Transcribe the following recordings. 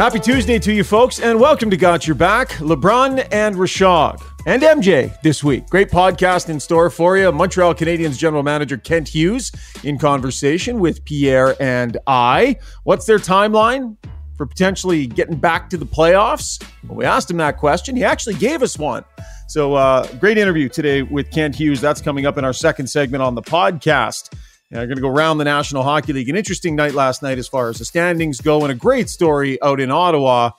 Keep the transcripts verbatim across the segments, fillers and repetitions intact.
Happy Tuesday to you folks, and welcome to Got Your Back, LeBrun and Rashog and M J this week. Great podcast in store for you. Montreal Canadiens general manager Kent Hughes in conversation with Pierre and I. What's their timeline for potentially getting back to the playoffs? When we asked him that question, he actually gave us one. So uh, great interview today with Kent Hughes. That's coming up in our second segment on the podcast. Yeah, we're going to go around the National Hockey League. An interesting night last night as far as the standings go, and a great story out in Ottawa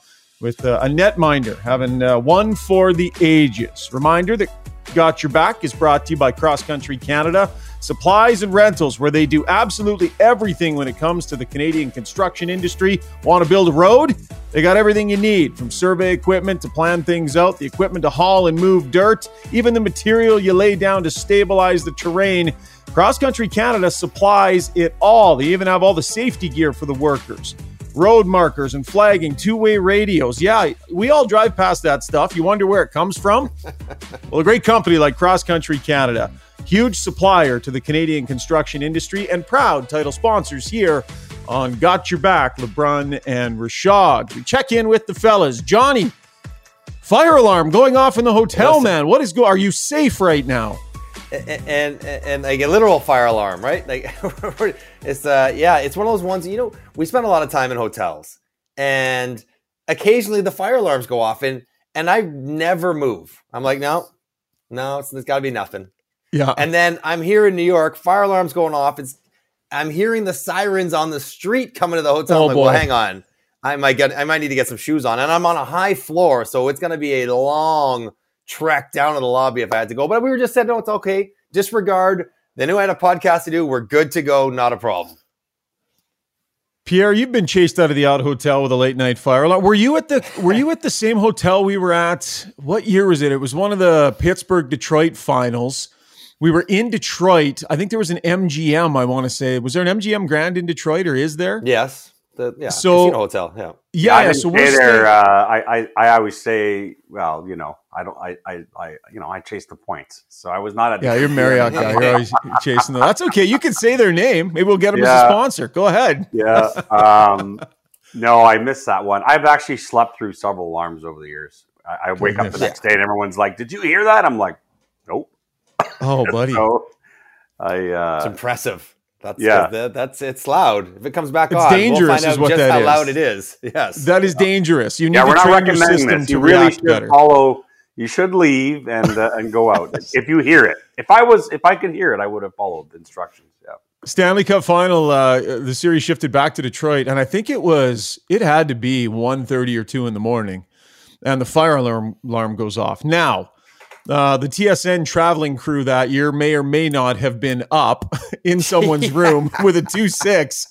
with uh, a netminder having uh, one for the ages. Reminder that Got Your Back is brought to you by Cross Country Canada. Supplies and Rentals, where they do absolutely everything when it comes to the Canadian construction industry. Want to build a road? They got everything you need, from survey equipment to plan things out, the equipment to haul and move dirt, even the material you lay down to stabilize the terrain. Cross Country Canada supplies it all. They even have all the safety gear for the workers. Road markers and flagging, two-way radios. Yeah, we all drive past that stuff. You wonder where it comes from? Well, a great company like Cross Country Canada, huge supplier to the Canadian construction industry and proud title sponsors here on Got Your Back, LeBrun and Rashog. We check in with the fellas. Johnny, fire alarm going off in the hotel, Listen. man. What is going on? Are you safe right now? And, and and like a literal fire alarm, right? Like it's uh yeah, it's one of those ones. You know, we spend a lot of time in hotels, and occasionally the fire alarms go off, and and I never move. I'm like, no, no, it's, it's got to be nothing. Yeah. And then I'm here in New York, fire alarms going off. It's I'm hearing the sirens on the street coming to the hotel. Oh, I'm like, boy. Well, hang on, I might get, I might need to get some shoes on, and I'm on a high floor, so it's gonna be a long trek down to the lobby if I had to go. But we were just said, no, it's okay. Disregard. They knew I had a podcast to do. We're good to go. Not a problem. Pierre, you've been chased out of the Out Hotel with a late night fire alarm. Were you at the Were you at the same hotel we were at? What year was it? It was one of the Pittsburgh Detroit finals. We were in Detroit. I think there was an M G M. I want to say, was there an M G M Grand in Detroit, or is there? Yes. The, yeah. So casino hotel. Yeah. Yeah. yeah so we're there. Uh, I, I I always say, well, you know, I don't. I, I I you know, I chase the points. So I was not at. Yeah, the, you're Marriott guy. You're always chasing them. That's okay. You can say their name. Maybe we'll get them yeah. as a sponsor. Go ahead. Yeah. Um, no, I missed that one. I've actually slept through several alarms over the years. I, I wake up the next day and everyone's like, "Did you hear that?" I'm like, "Nope." Oh, buddy. So I. Uh, it's impressive. That's yeah. That, that's it's loud. If it comes back it's on, dangerous, we'll find out is what just that how is. Loud it is. Yes, that is dangerous. You need yeah, we're to train not your system this. To you really should better. Follow. You should leave and uh, and go out if you hear it. If I was, if I could hear it, I would have followed the instructions. Yeah. Stanley Cup final. Uh, the series shifted back to Detroit, and I think it was it had to be one thirty or two in the morning, and the fire alarm alarm goes off. Now. Uh, the T S N traveling crew that year may or may not have been up in someone's yeah. room with a two six,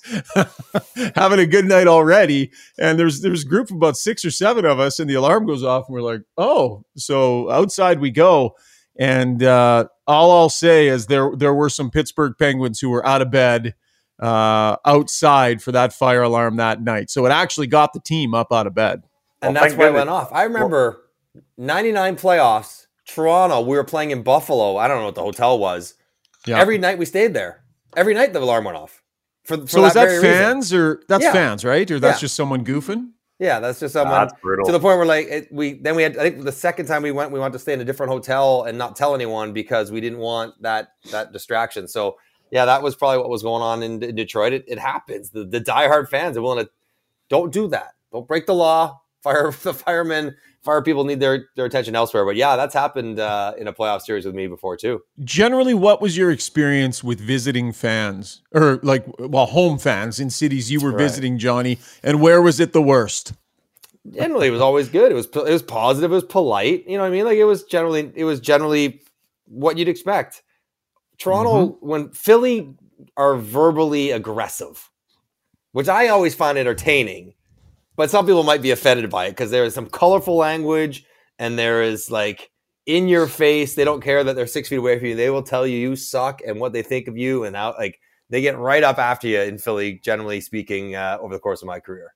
having a good night already. And there's there's a group of about six or seven of us, and the alarm goes off, and we're like, oh, so outside we go. And uh, all I'll say is there there were some Pittsburgh Penguins who were out of bed uh, outside for that fire alarm that night. So it actually got the team up out of bed. And well, that's why it went off. I remember ninety-nine playoffs. Toronto, we were playing in Buffalo. I don't know what the hotel was. Yeah. Every night we stayed there. Every night the alarm went off. For, for so that is that very fans reason. Or that's yeah. fans, right? Or that's yeah. just someone goofing? Yeah, that's just someone. That's brutal. To the point where like it, we then we had. I think the second time we went, we wanted to stay in a different hotel and not tell anyone because we didn't want that that distraction. So yeah, that was probably what was going on in, in Detroit. It, it happens. The, the diehard fans are willing to don't do that. Don't break the law. Fire the firemen, fire people need their, their attention elsewhere. But yeah, that's happened uh, in a playoff series with me before too. Generally, what was your experience with visiting fans or like, well, home fans in cities you were right. visiting, Johnny? And where was it the worst? Generally, it was always good. It was it was positive. It was polite. You know what I mean? Like it was generally it was generally what you'd expect. Toronto, mm-hmm. when Philly are verbally aggressive, which I always find entertaining. But some people might be offended by it because there is some colorful language and there is like in your face. They don't care that they're six feet away from you. They will tell you you suck and what they think of you. And out like they get right up after you in Philly, generally speaking, uh, over the course of my career.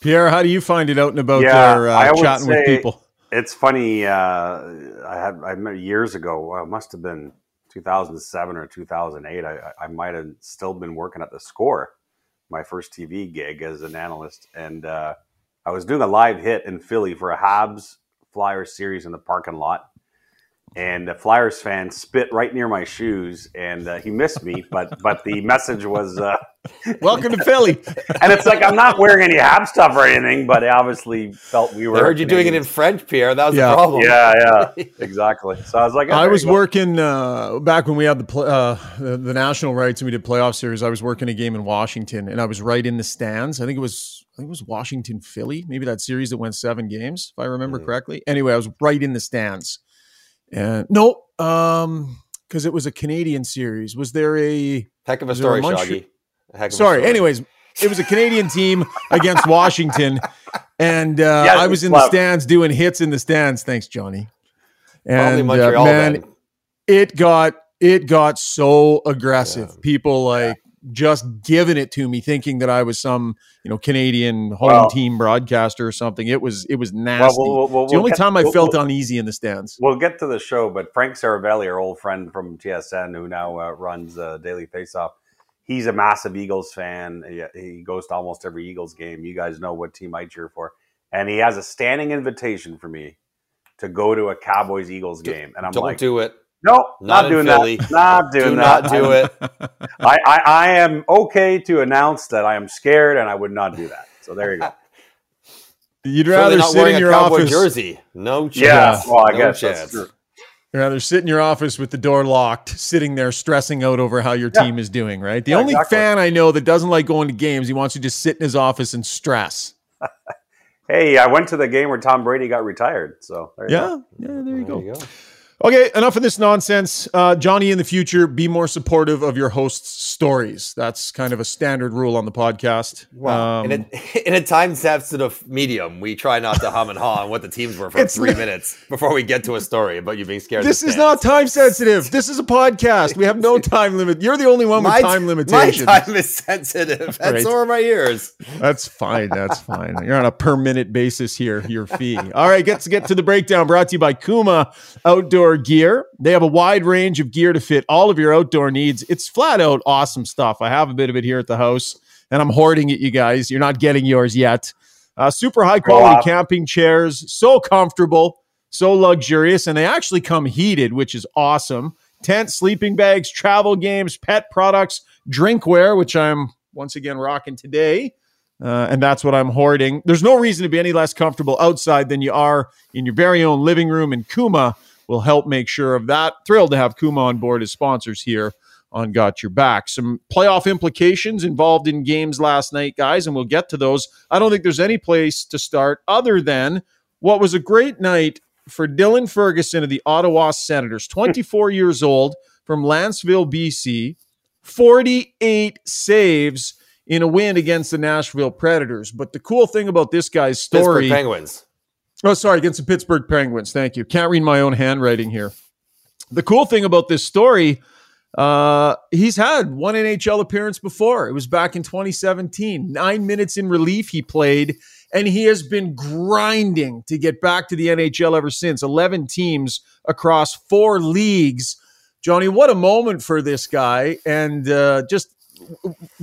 Pierre, how do you find it out and about yeah, there, uh, chatting with people? It's funny. Uh, I had I met years ago, uh, must have been two thousand seven or two thousand eight. I, I might have still been working at the Score. my first T V gig as an analyst, and uh, I was doing a live hit in Philly for a Habs Flyers series in the parking lot, and a Flyers fan spit right near my shoes, and uh, he missed me, but but the message was uh, welcome to Philly. And it's like, I'm not wearing any Habs stuff or anything, but I obviously felt we were. I heard you Canadians. Doing it in French, Pierre. That was yeah. the problem. Yeah, yeah, exactly. So I was like, oh, I was working uh, back when we had the uh, the, the national rights and we did playoff series. I was working a game in Washington, and I was right in the stands. I think it was. I think it was Washington, Philly, maybe that series that went seven games, if I remember mm. correctly. Anyway, I was right in the stands. And no, um, because it was a Canadian series. Was there a heck of a story, Montre- Shaggy? Heck of Sorry. A story. Anyways, it was a Canadian team against Washington, and uh, yeah, I was in love. the stands doing hits in the stands. Thanks, Johnny. And Montreal, uh, man, then. it got it got so aggressive. Yeah. People like. Yeah. just giving it to me, thinking that I was some, you know, Canadian home well, team broadcaster or something. It was, it was nasty. Well, well, well, it's the we'll only get, time I we'll, felt we'll, uneasy in the stands. We'll get to the show, but Frank Saravelli, our old friend from T S N, who now uh, runs uh, Daily Faceoff, he's a massive Eagles fan. He, he goes to almost every Eagles game. You guys know what team I cheer for. And he has a standing invitation for me to go to a Cowboys-Eagles game. And I'm Don't like, don't do it. No, nope, not, not doing Philly. that. Not doing do that. Not do it. I, I, I am okay to announce that I am scared, and I would not do that. So there you go. You'd rather not sit in your office jersey. No chance. Yeah, well, I no guess chance. That's true. You'd rather sit in your office with the door locked, sitting there stressing out over how your yeah. team is doing. Right. The yeah, only exactly. fan I know that doesn't like going to games, he wants you to just sit in his office and stress. Hey, I went to the game where Tom Brady got retired. So there you yeah, go. yeah, there you go. There you go. Okay, enough of this nonsense. Uh, Johnny, in the future, be more supportive of your host's stories. That's kind of a standard rule on the podcast. Wow. Um, in, a, in a time-sensitive medium, we try not to hum and haw on what the teams were for three minutes before we get to a story about you being scared. This is not time-sensitive. This is a podcast. We have no time limit. You're the only one with my, time limitations. My time is sensitive. That's right. So are my ears. That's fine. That's fine. You're on a per-minute basis here, your fee. All right, let's get to the breakdown brought to you by Kuma Outdoor Gear. They have a wide range of gear to fit all of your outdoor needs. It's flat out awesome stuff. I have a bit of it here at the house, and I'm hoarding it, you guys. You're not getting yours yet. Uh, super high quality camping chairs. So comfortable, so luxurious, and they actually come heated, which is awesome. Tents, sleeping bags, travel games, pet products, drinkware, which I'm once again rocking today. Uh, and that's what I'm hoarding. There's no reason to be any less comfortable outside than you are in your very own living room, in Kuma will help make sure of that. Thrilled to have Kuma on board as sponsors here on Got Your Back. Some playoff implications involved in games last night, guys, and we'll get to those. I don't think there's any place to start other than what was a great night for Dylan Ferguson of the Ottawa Senators, twenty-four years old, from Lanceville, B C, forty-eight saves in a win against the Nashville Predators. But the cool thing about this guy's story... Pittsburgh Penguins. Oh, sorry, against the Pittsburgh Penguins. Thank you. Can't read my own handwriting here. The cool thing about this story, uh, he's had one N H L appearance before. It was back in twenty seventeen. Nine minutes in relief he played, and he has been grinding to get back to the N H L ever since. eleven teams across four leagues. Johnny, what a moment for this guy, and uh, just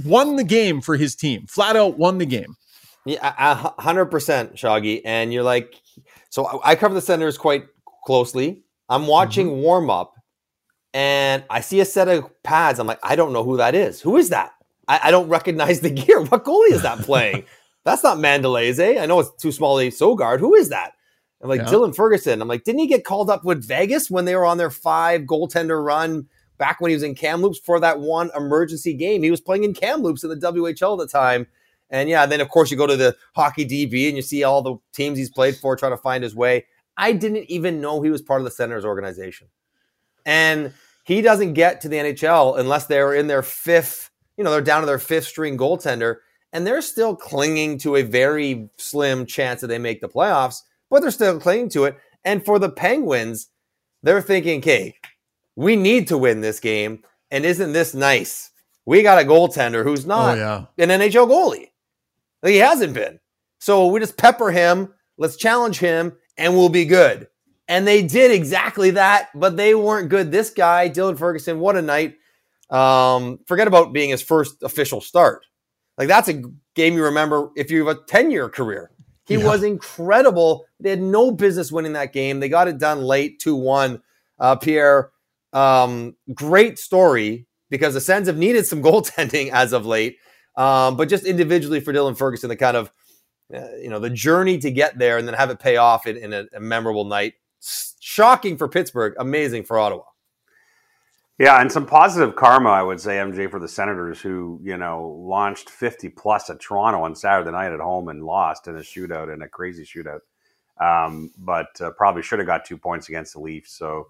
won the game for his team. Flat out won the game. Yeah, one hundred percent, Shaggy. And you're like, so I cover the Senators quite closely. I'm watching mm-hmm. warm up, and I see a set of pads. I'm like, I don't know who that is. Who is that? I, I don't recognize the gear. What goalie is that playing? That's not Mandelaise. Eh? I know it's too small a Sogard. Who is that? I'm like, yeah. Dylan Ferguson. I'm like, didn't he get called up with Vegas when they were on their five goaltender run back when he was in Kamloops for that one emergency game? He was playing in Kamloops in the W H L at the time. And yeah, then of course you go to the hockey D B and you see all the teams he's played for trying to find his way. I didn't even know he was part of the Senators organization. And he doesn't get to the N H L unless they're in their fifth, you know, they're down to their fifth string goaltender, and they're still clinging to a very slim chance that they make the playoffs, but they're still clinging to it. And for the Penguins, they're thinking, okay, we need to win this game. And isn't this nice? We got a goaltender who's not oh, yeah. an N H L goalie. He hasn't been. So we just pepper him, let's challenge him, and we'll be good. And they did exactly that, but they weren't good. This guy, Dylan Ferguson, what a night. Um, forget about being his first official start. Like, that's a game you remember if you have a ten-year career. He yeah. was incredible. They had no business winning that game. They got it done late, two one. Uh, Pierre, um, great story because the Sens have needed some goaltending as of late. Um, but just individually for Dylan Ferguson, the kind of, uh, you know, the journey to get there and then have it pay off in, in a, a memorable night. Shocking for Pittsburgh, amazing for Ottawa. Yeah, and some positive karma, I would say, M J, for the Senators, who, you know, launched fifty plus at Toronto on Saturday night at home and lost in a shootout, in a crazy shootout. Um, but uh, probably should have got two points against the Leafs. So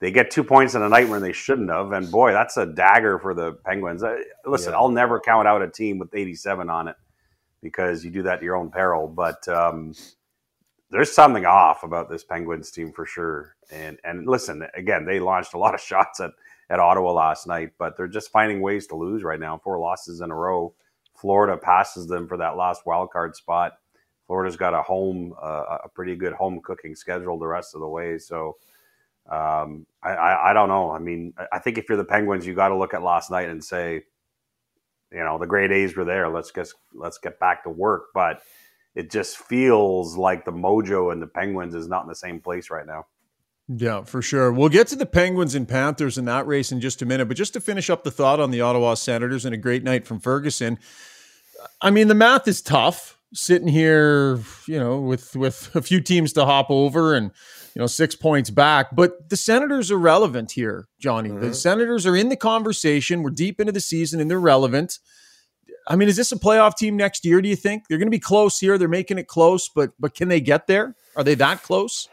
they get two points in a night when they shouldn't have. And boy, that's a dagger for the Penguins. I, listen, yeah. I'll never count out a team with eighty-seven on it because you do that to your own peril. But um, there's something off about this Penguins team for sure. And and listen, again, they launched a lot of shots at at Ottawa last night, but they're just finding ways to lose right now. Four losses in a row. Florida passes them for that last wild card spot. Florida's got a home, uh, a pretty good home cooking schedule the rest of the way. So um, I, I, I don't know. I mean, I think if you're the Penguins, you got to look at last night and say, you know, the great A's were there. Let's get, let's get back to work. But it just feels like the mojo and the Penguins is not in the same place right now. Yeah, for sure. We'll get to the Penguins and Panthers in that race in just a minute. But just to finish up the thought on the Ottawa Senators and a great night from Ferguson, I mean, the math is tough sitting here, you know, with, with a few teams to hop over and, you know, six points back. But the Senators are relevant here, Johnny. Mm-hmm. The Senators are in the conversation. We're deep into the season and they're relevant. I mean, is this a playoff team next year, do you think? They're going to be close here. They're making it close, but but can they get there? Are they that close?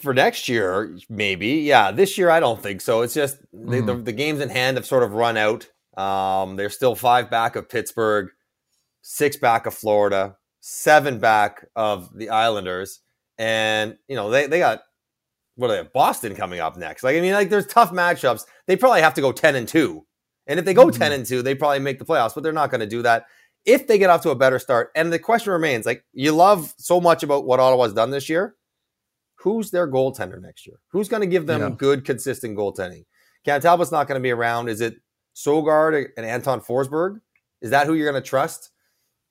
For next year, maybe. Yeah, this year, I don't think so. It's just they, mm. the, the games in hand have sort of run out. Um, they're still five back of Pittsburgh, six back of Florida, seven back of the Islanders. And, you know, they, they got, what do they have? Boston coming up next. Like, I mean, like there's tough matchups. They probably have to go ten and two. And if they go mm-hmm. ten and two, they probably make the playoffs, but they're not going to do that if they get off to a better start. And the question remains, like, you love so much about what Ottawa's done this year. Who's their goaltender next year? Who's going to give them yeah. good, consistent goaltending? Cam Talbot's not going to be around. Is it Sogard and Anton Forsberg? Is that who you're going to trust?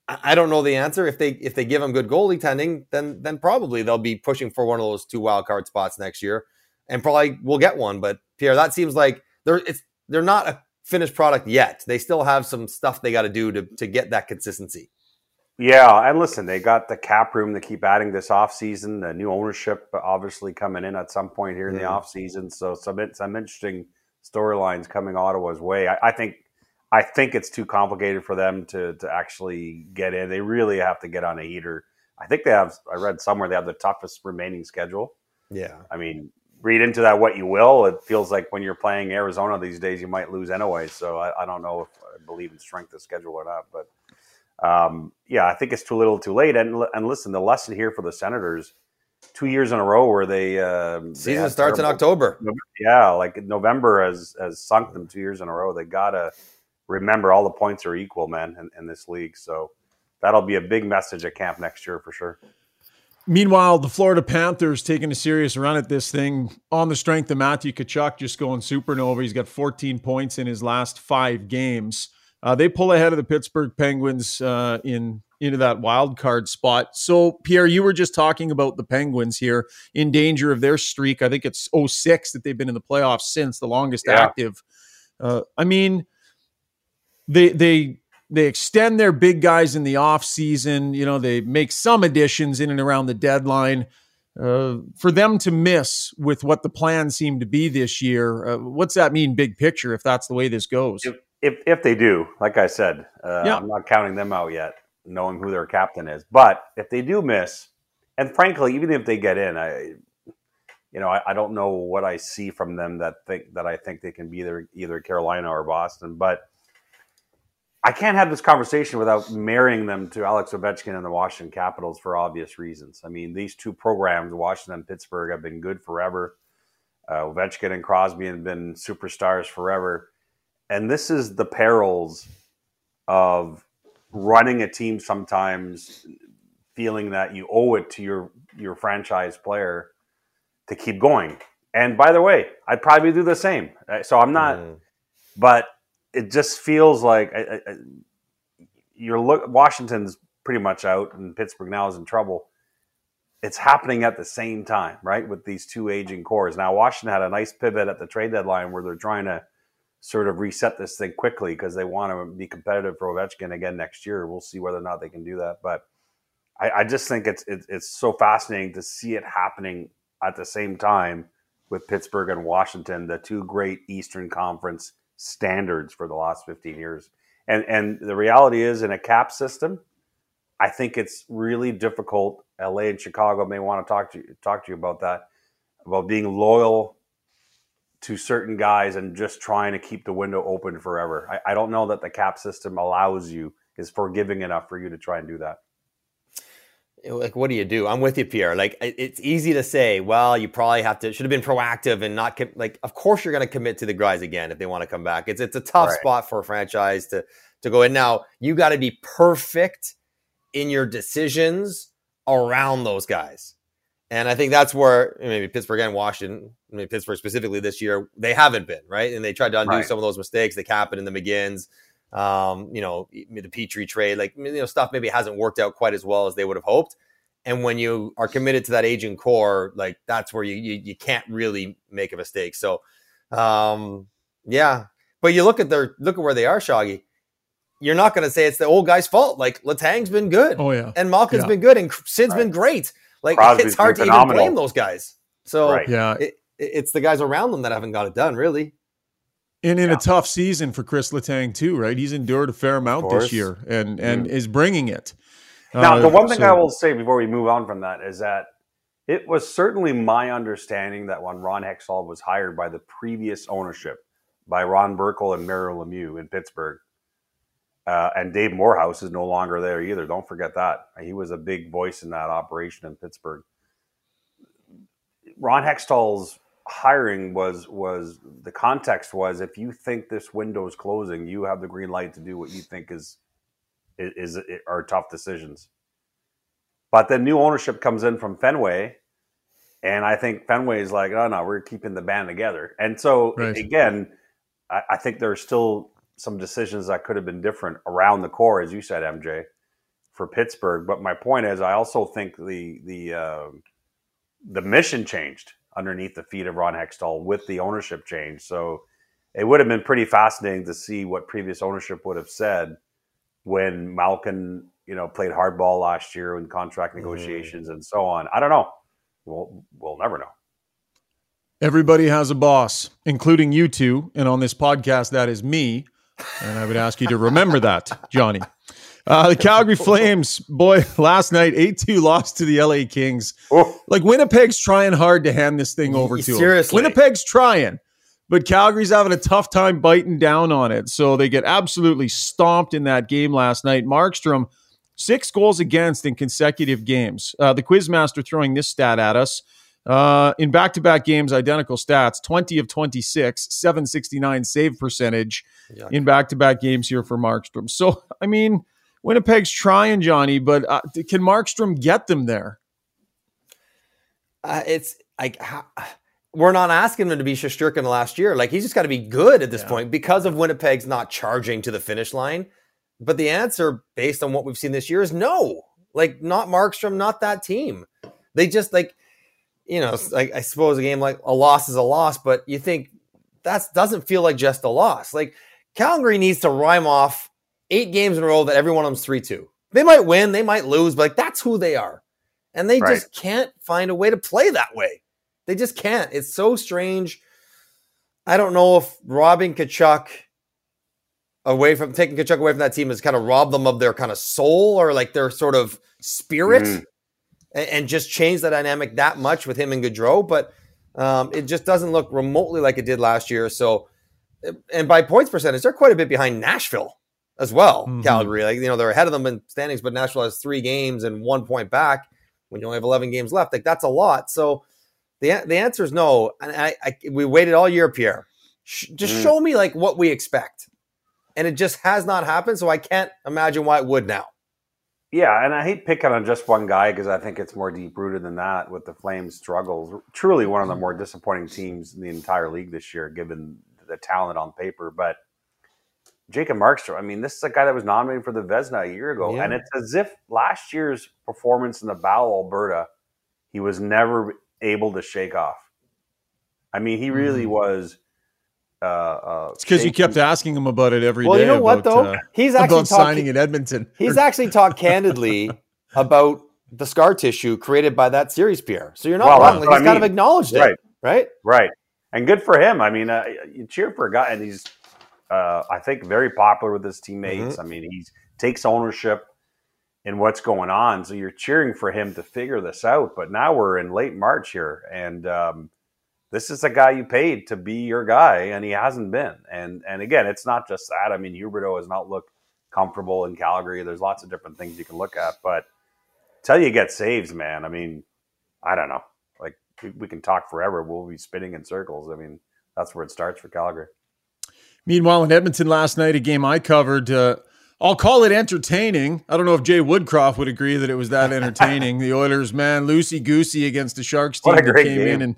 I don't know the answer. If they if they give them good goalie tending, then then probably they'll be pushing for one of those two wild card spots next year, and probably will get one. But Pierre, that seems like they're it's they're not a finished product yet. They still have some stuff they got to do to to get that consistency. Yeah, and listen, they got the cap room to keep adding this offseason, the new ownership obviously coming in at some point here in mm. the offseason. So some some interesting storylines coming Ottawa's way. I, I think I think it's too complicated for them to to actually get in. They really have to get on a heater. I think they have, I read somewhere, they have the toughest remaining schedule. Yeah. I mean, read into that what you will. It feels like when you're playing Arizona these days, you might lose anyway. So I, I don't know if I believe in strength of schedule or not, but Um, yeah, I think it's too little too late. And and listen, the lesson here for the Senators, two years in a row where they... Um, Season they starts terrible, in October. Yeah, like November has, has sunk them two years in a row. They got to remember all the points are equal, man, in, in this league. So that'll be a big message at camp next year for sure. Meanwhile, the Florida Panthers taking a serious run at this thing on the strength of Matthew Tkachuk just going supernova. He's got fourteen points in his last five games. Uh, they pull ahead of the Pittsburgh Penguins uh, in into that wild card spot. So, Pierre, you were just talking about the Penguins here in danger of their streak. I think it's oh six that they've been in the playoffs since, the longest yeah. active. Uh, I mean, they they they extend their big guys in the offseason. You know, they make some additions in and around the deadline. Uh, for them to miss with what the plans seem to be this year, uh, what's that mean big picture if that's the way this goes? Yep. If if they do, like I said, uh, yeah. I'm not counting them out yet, knowing who their captain is. But if they do miss, and frankly, even if they get in, I, you know, I, I don't know what I see from them that think that I think they can be either either Carolina or Boston. But I can't have this conversation without marrying them to Alex Ovechkin and the Washington Capitals for obvious reasons. I mean, these two programs, Washington and Pittsburgh, have been good forever. Uh, Ovechkin and Crosby have been superstars forever. And this is the perils of running a team sometimes, feeling that you owe it to your, your franchise player to keep going. And by the way, I'd probably do the same. So I'm not, mm. but it just feels like I, I, you're look Washington's pretty much out, and Pittsburgh now is in trouble. It's happening at the same time, right, with these two aging cores. Now, Washington had a nice pivot at the trade deadline where they're trying to sort of reset this thing quickly because they want to be competitive for Ovechkin again next year. We'll see whether or not they can do that. But I, I just think it's, it's it's so fascinating to see it happening at the same time with Pittsburgh and Washington, the two great Eastern Conference standards for the last fifteen years. And and the reality is, in a cap system, I think it's really difficult. L A and Chicago may want to talk to you, talk to you about that, about being loyal to certain guys and just trying to keep the window open forever. I, I don't know that the cap system allows you, is forgiving enough for you to try and do that. Like, what do you do? I'm with you, Pierre. Like, it's easy to say, well, you probably have to, should have been proactive and not, com- like, of course you're going to commit to the guys again if they want to come back. It's it's a tough right. spot for a franchise to, to go in. Now, you got to be perfect in your decisions around those guys. And I think that's where maybe Pittsburgh and Washington, maybe Pittsburgh specifically this year, they haven't been, right? And they tried to undo right. some of those mistakes, the Kapanen and the McGinns. Um, you know, the Petrie trade, like, you know, stuff maybe hasn't worked out quite as well as they would have hoped. And when you are committed to that aging core, like, that's where you, you, you can't really make a mistake. So, um, yeah, but you look at their, look at where they are, Shoggy. You're not going to say it's the old guy's fault. Like, Letang's been good. Oh yeah. And Malkin's yeah. been good. And Sid's right. been great. Like, Crosby's it's hard to phenomenal. even blame those guys. So right. yeah, it, it's the guys around them that haven't got it done, really. And in yeah. a tough season for Chris Letang too, right? He's endured a fair amount this year, and and yeah. is bringing it. Now, uh, the one thing so. I will say before we move on from that is that it was certainly my understanding that when Ron Hextall was hired by the previous ownership, by Ron Burkle and Merrill Lemieux in Pittsburgh, uh, and Dave Morehouse is no longer there either. Don't forget that. He was a big voice in that operation in Pittsburgh. Ron Hextall's hiring was was the context was, if you think this window is closing, you have the green light to do what you think is is, is are tough decisions. But then new ownership comes in from Fenway, and I think Fenway is like, oh no, we're keeping the band together. And so right. again, I, I think there are still some decisions that could have been different around the core, as you said, M J, for Pittsburgh. But my point is, I also think the the uh, the mission changed underneath the feet of Ron Hextall with the ownership change. So it would have been pretty fascinating to see what previous ownership would have said when Malkin, you know, played hardball last year in contract negotiations mm. and so on. I don't know. We'll, we'll never know. Everybody has a boss, including you two. And on this podcast, that is me. And I would ask you to remember that, Johnny. Uh, the Calgary Flames, boy, last night, eight two loss to the L A Kings. Oh. Like, Winnipeg's trying hard to hand this thing over to Seriously. them. Winnipeg's trying, but Calgary's having a tough time biting down on it. So they get absolutely stomped in that game last night. Markstrom, six goals against in consecutive games. Uh, the Quizmaster throwing this stat at us. Uh, in back-to-back games, identical stats, twenty of twenty-six, seven sixty-nine save percentage Yuck. in back-to-back games here for Markstrom. So, I mean, Winnipeg's trying, Johnny, but uh, can Markstrom get them there? Uh, it's like, we're not asking him to be Shesterkin last year. Like, he's just got to be good at this yeah. point because of Winnipeg's not charging to the finish line. But the answer, based on what we've seen this year, is no. Like, not Markstrom, not that team. They just, like, you know, like, I suppose a game, like, a loss is a loss, but you think that doesn't feel like just a loss. Like, Calgary needs to rhyme off eight games in a row that every one of them's three two. They might win, they might lose, but, like, that's who they are. And they right. just can't find a way to play that way. They just can't. It's so strange. I don't know if robbing Kachuk away from, taking Kachuk away from that team has kind of robbed them of their kind of soul or, like, their sort of spirit mm. and, and just changed the dynamic that much with him and Gaudreau. But um, it just doesn't look remotely like it did last year. So, and by points percentage, they're quite a bit behind Nashville as well, mm-hmm. Calgary. Like, you know, they're ahead of them in standings, but Nashville has three games and one point back when you only have eleven games left. Like, that's a lot. So the the answer is no. And I, I we waited all year, Pierre. Sh- just mm. show me, like, what we expect. And it just has not happened, so I can't imagine why it would now. Yeah, and I hate picking on just one guy because I think it's more deep-rooted than that with the Flames' struggles. Truly one of the more disappointing teams in the entire league this year, given the talent on paper. But Jacob Markstrom, I mean, this is a guy that was nominated for the Vezina a year ago, yeah. and it's as if last year's performance in the Battle of Alberta, he was never able to shake off. I mean, he really was. Uh, uh, it's because you kept asking him about it every well, day. Well, you know about, what though? Uh, he's actually about talk- signing in Edmonton. He's actually talked candidly about the scar tissue created by that series, Pierre. So you're not well, wrong. Like, he's I mean, kind of acknowledged right, it, right? Right. And good for him. I mean, uh, you cheer for a guy, and he's. Uh, I think very popular with his teammates. Mm-hmm. I mean, he takes ownership in what's going on. So you're cheering for him to figure this out. But now we're in late March here. And um, this is a guy you paid to be your guy, and he hasn't been. And and again, it's not just that. I mean, Huberdeau has not looked comfortable in Calgary. There's lots of different things you can look at. But until you get saves, man, I mean, I don't know. Like, we, we can talk forever. We'll be spinning in circles. I mean, that's where it starts for Calgary. Meanwhile, in Edmonton last night, a game I covered, uh, I'll call it entertaining. I don't know if Jay Woodcroft would agree that it was that entertaining. The Oilers, man, loosey-goosey against the Sharks team that came game. in. and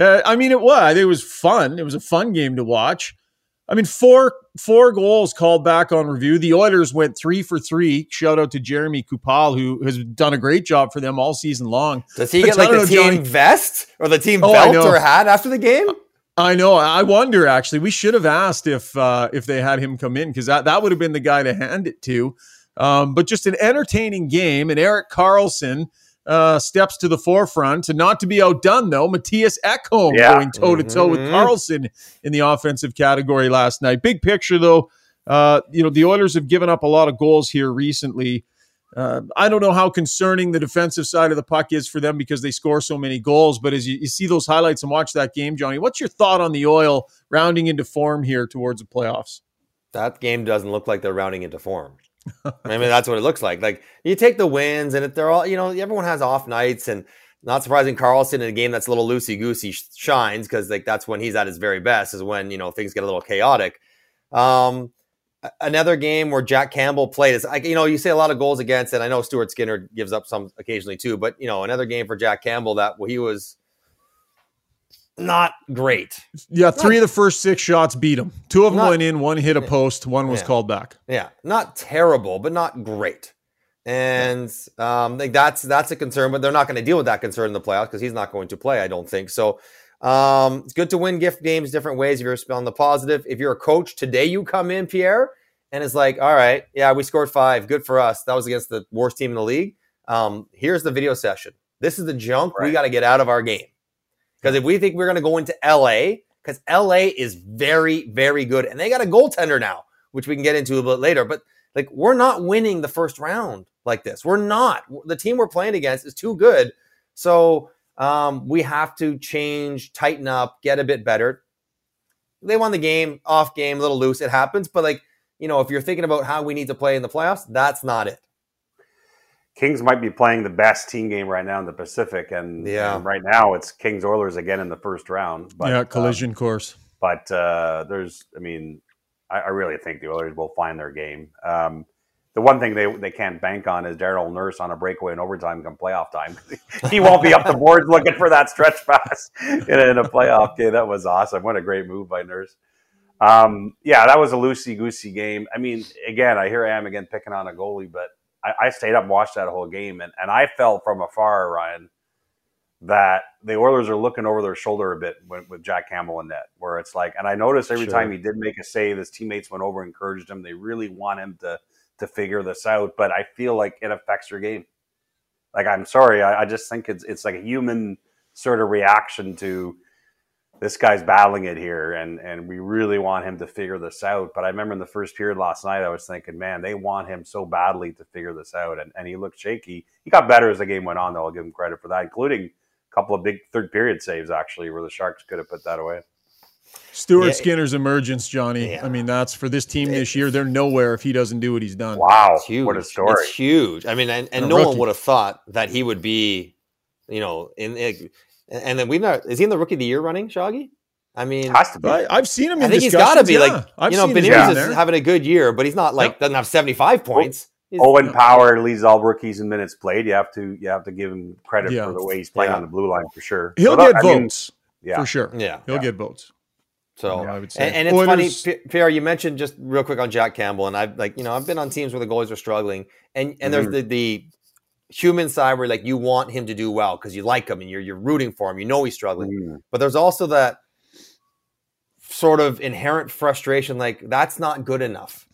uh, I mean, it was. I think it was fun. It was a fun game to watch. I mean, four four goals called back on review. The Oilers went three for three. Shout out to Jeremy Kupal, who has done a great job for them all season long. Does he get like the team Johnny... vest or the team oh, belt or hat after the game? I know. I wonder, actually, we should have asked if uh, if they had him come in, because that, that would have been the guy to hand it to. Um, but just an entertaining game, and Eric Karlsson uh, steps to the forefront. And not to be outdone, though, Matthias Ekholm yeah. going toe-to-toe mm-hmm. with Karlsson in the offensive category last night. Big picture, though, uh, you know, the Oilers have given up a lot of goals here recently. Uh, I don't know how concerning the defensive side of the puck is for them because they score so many goals. But as you, you see those highlights and watch that game, Johnny, what's your thought on the Oil rounding into form here towards the playoffs? That game doesn't look like they're rounding into form. I mean, that's what it looks like. Like, you take the wins, and if they're all, you know, everyone has off nights, and not surprising, Karlsson in a game that's a little loosey-goosey shines, because like that's when he's at his very best, is when, you know, things get a little chaotic. Um, Another game where Jack Campbell played is, you know, you say a lot of goals against, and I know Stuart Skinner gives up some occasionally too, but, you know, another game for Jack Campbell that he was not great. Yeah, three not, of the first six shots beat him. Two of them not, went in, one hit a post, one was yeah, called back. Yeah, not terrible, but not great. And um, like that's that's a concern, but they're not going to deal with that concern in the playoffs because he's not going to play, I don't think. So Um, it's good to win gift games different ways if you're on the positive. If you're a coach, today you come in, Pierre, and it's like, all right, yeah, we scored five. Good for us. That was against the worst team in the league. Um, here's the video session. This is the junk right. we got to get out of our game. Because if we think we're going to go into L A, because L A is very, very good, and they got a goaltender now, which we can get into a bit later. But like, we're not winning the first round like this. We're not. The team we're playing against is too good. So Um, we have to change, tighten up, get a bit better. They won the game, off game, a little loose. It happens. But, like, you know, if you're thinking about how we need to play in the playoffs, that's not it. Kings might be playing the best team game right now in the Pacific. And, yeah. and right now it's Kings Oilers again in the first round. But, yeah, collision um, course. But uh, there's, I mean, I, I really think the Oilers will find their game. Um The one thing they, they can't bank on is Daryl Nurse on a breakaway in overtime come playoff time. He won't be up the boards looking for that stretch pass in a, in a playoff game. That was awesome. What a great move by Nurse. Um, yeah, that was a loosey-goosey game. I mean, again, I here I am again picking on a goalie, but I, I stayed up and watched that whole game, and, and I felt from afar, Ryan, that the Oilers are looking over their shoulder a bit with, with Jack Campbell in net, where it's like, and I noticed every sure. time he did make a save, his teammates went over and encouraged him. They really want him to to figure this out, but I feel like it affects your game. Like, I'm sorry, I, I just think it's it's like a human sort of reaction to this guy's battling it here, and, and we really want him to figure this out. But I remember in the first period last night, I was thinking, man, they want him so badly to figure this out, and, and he looked shaky. He got better as the game went on, though. I'll give him credit for that, including a couple of big third-period saves, actually, where the Sharks could have put that away. Stuart yeah. Skinner's emergence, Johnny. Yeah. I mean, that's for this team this year. They're nowhere if he doesn't do what he's done. Wow, what a story. It's huge. I mean, and, and no rookie. one would have thought that he would be, you know, in, in and then we've not, is he in the rookie of the year running, Shaggy? I mean, has to be. I, I've seen him in I think he's got to be yeah. like, I've you know, Beniers is having a good year, but he's not like, yep. doesn't have seventy-five points. He's, Owen Power leads all rookies in minutes played. You have to, you have to give him credit yeah. for the way he's playing yeah. on the blue line for sure. He'll but, get I, votes I mean, yeah. for sure. Yeah. He'll yeah. get votes. So, yeah, I would say. And, and it's Oilers. Funny, Pierre, you mentioned just real quick on Jack Campbell, and I've like, you know, I've been on teams where the goalies are struggling, and and mm-hmm. there's the, the human side where like you want him to do well because you like him and you're you're rooting for him, you know he's struggling, mm-hmm. but there's also that sort of inherent frustration, like that's not good enough,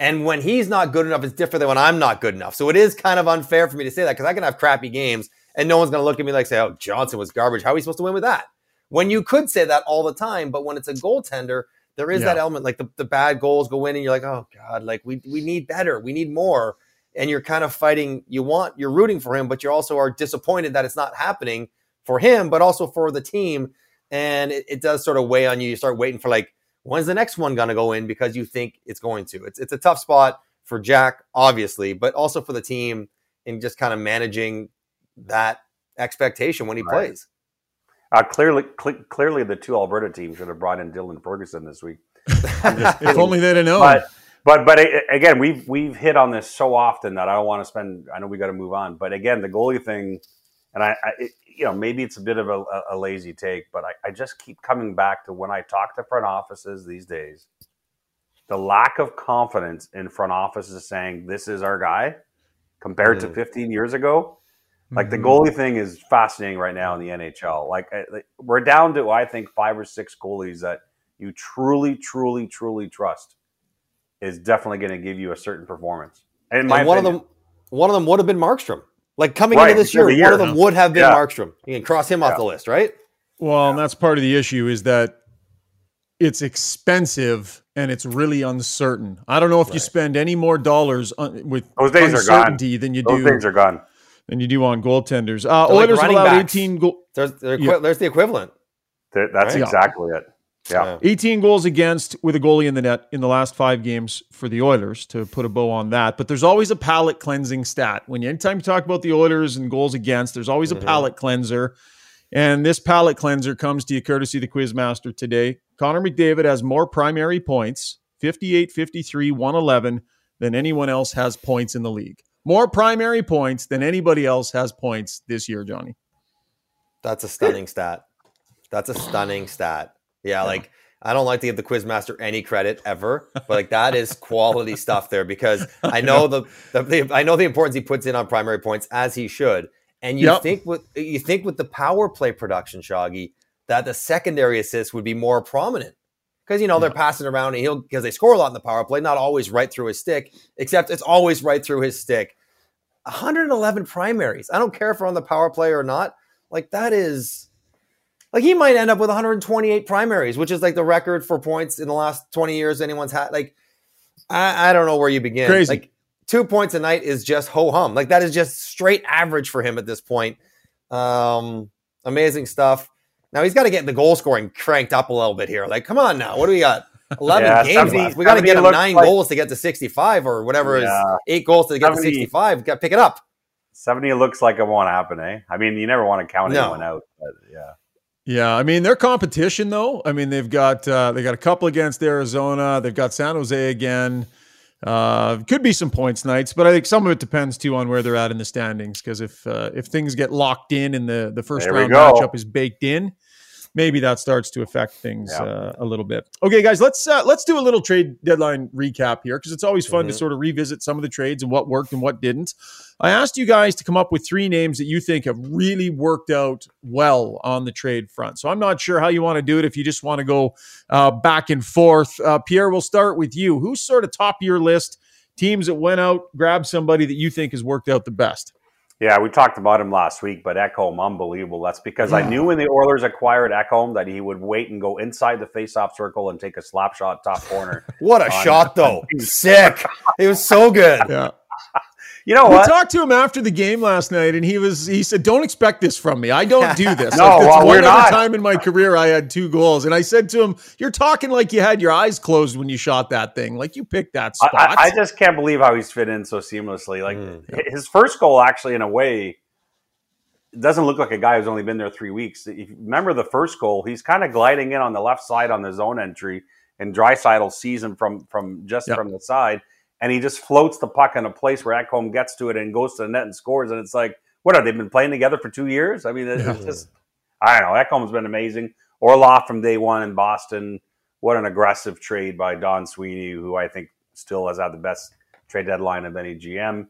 and when he's not good enough, it's different than when I'm not good enough. So it is kind of unfair for me to say that because I can have crappy games and no one's going to look at me like say, "Oh, Johnson was garbage. How are we supposed to win with that?" When you could say that all the time, but when it's a goaltender, there is yeah. that element, like the, the bad goals go in and you're like, oh God, like we we need better, we need more. And you're kind of fighting, you want, you're rooting for him, but you also are disappointed that it's not happening for him, but also for the team. And it, it does sort of weigh on you. You start waiting for like, when's the next one going to go in? Because you think it's going to. It's it's a tough spot for Jack, obviously, but also for the team in just kind of managing that expectation when he right. plays. Uh, clearly, cl- clearly, the two Alberta teams should have brought in Dylan Ferguson this week. If only they'd have known. But, but, but it, again, we've we've hit on this so often that I don't want to spend. I know we got to move on. But again, the goalie thing, and I, I it, you know, maybe it's a bit of a, a lazy take, but I, I just keep coming back to when I talk to front offices these days, the lack of confidence in front offices saying this is our guy compared mm. to fifteen years ago. Like, the goalie thing is fascinating right now in the N H L. Like, we're down to, I think, five or six goalies that you truly, truly, truly trust is definitely going to give you a certain performance. And, my and one opinion, of them one of them would have been Markstrom. Like, coming right, into this year, year, one of them would have been yeah. Markstrom. You can cross him yeah. off the list, right? Well, yeah. and that's part of the issue is that it's expensive and it's really uncertain. I don't know if right. you spend any more dollars un- with Those days uncertainty are gone. than you Those do. Those things are gone. And you do on goaltenders. Uh, Oilers like allowed backs. eighteen goals. There's, yeah. there's the equivalent. They're, that's right? exactly it. Yeah. yeah. eighteen goals against with a goalie in the net in the last five games for the Oilers, to put a bow on that. But there's always a palate cleansing stat. When you, anytime you talk about the Oilers and goals against, there's always mm-hmm. a palate cleanser. And this palate cleanser comes to you courtesy of the Quizmaster today. Connor McDavid has more primary points, fifty-eight, fifty-three, one eleven, than anyone else has points in the league. More primary points than anybody else has points this year, Johnny. That's a stunning stat. That's a stunning stat. Yeah, like, I don't like to give the Quizmaster any credit ever, but like that is quality stuff there, because I know the, the, the I know the importance he puts in on primary points, as he should. And you yep. think with you think with the power play production, Shoggy, that the secondary assists would be more prominent. Because, you know, they're yeah. passing around, and he'll because they score a lot in the power play, not always right through his stick, except it's always right through his stick. one hundred eleven primaries. I don't care if we're on the power play or not. Like, that is – like, he might end up with one hundred twenty-eight primaries, which is, like, the record for points in the last twenty years anyone's had. Like, I, I don't know where you begin. Crazy. Like, two points a night is just ho-hum. Like, that is just straight average for him at this point. Um, amazing stuff. Now he's got to get the goal scoring cranked up a little bit here. Like, come on now. What do we got? eleven yeah, games seventy, left. We got to get him nine like, goals to get to sixty-five or whatever yeah. is eight goals to get seventy, to sixty-five. Got to pick it up. seventy looks like it won't happen, eh? I mean, you never want to count no. anyone out. But yeah. Yeah. I mean, their competition, though. I mean, they've got uh, they got a couple against Arizona. They've got San Jose again. Uh, could be some points nights, but I think some of it depends too on where they're at in the standings. Because if uh, if things get locked in and the, the first there round matchup is baked in, maybe that starts to affect things yeah. uh, a little bit. Okay, guys, let's uh, let's do a little trade deadline recap here, because it's always fun mm-hmm. to sort of revisit some of the trades and what worked and what didn't. I asked you guys to come up with three names that you think have really worked out well on the trade front. So I'm not sure how you want to do it, if you just want to go uh, back and forth. Uh, Pierre, we'll start with you. Who's sort of top of your list, teams that went out, grabbed somebody that you think has worked out the best? Yeah, we talked about him last week, but Ekholm, unbelievable. That's because yeah. I knew when the Oilers acquired Ekholm that he would wait and go inside the faceoff circle and take a slap shot top corner. What a on, shot, though. Sick. It was so good. Yeah. You know what? We talked to him after the game last night, and he was he said, "Don't expect this from me. I don't do this." no, like, that's well, one we're not. time in my career I had two goals, and I said to him, "You're talking like you had your eyes closed when you shot that thing. Like, you picked that spot." I, I, I just can't believe how he's fit in so seamlessly. Like mm, yeah. his first goal, actually, in a way, doesn't look like a guy who's only been there three weeks. If you remember the first goal, he's kind of gliding in on the left side on the zone entry, and Draisaitl sees him from from just yep. from the side. And he just floats the puck in a place where Ekholm gets to it and goes to the net and scores. And it's like, what are they been playing together for two years? I mean, it's yeah. just, I don't know. Ekholm's been amazing. Orlov from day one in Boston. what an aggressive trade by Don Sweeney, who I think still has had the best trade deadline of any G M.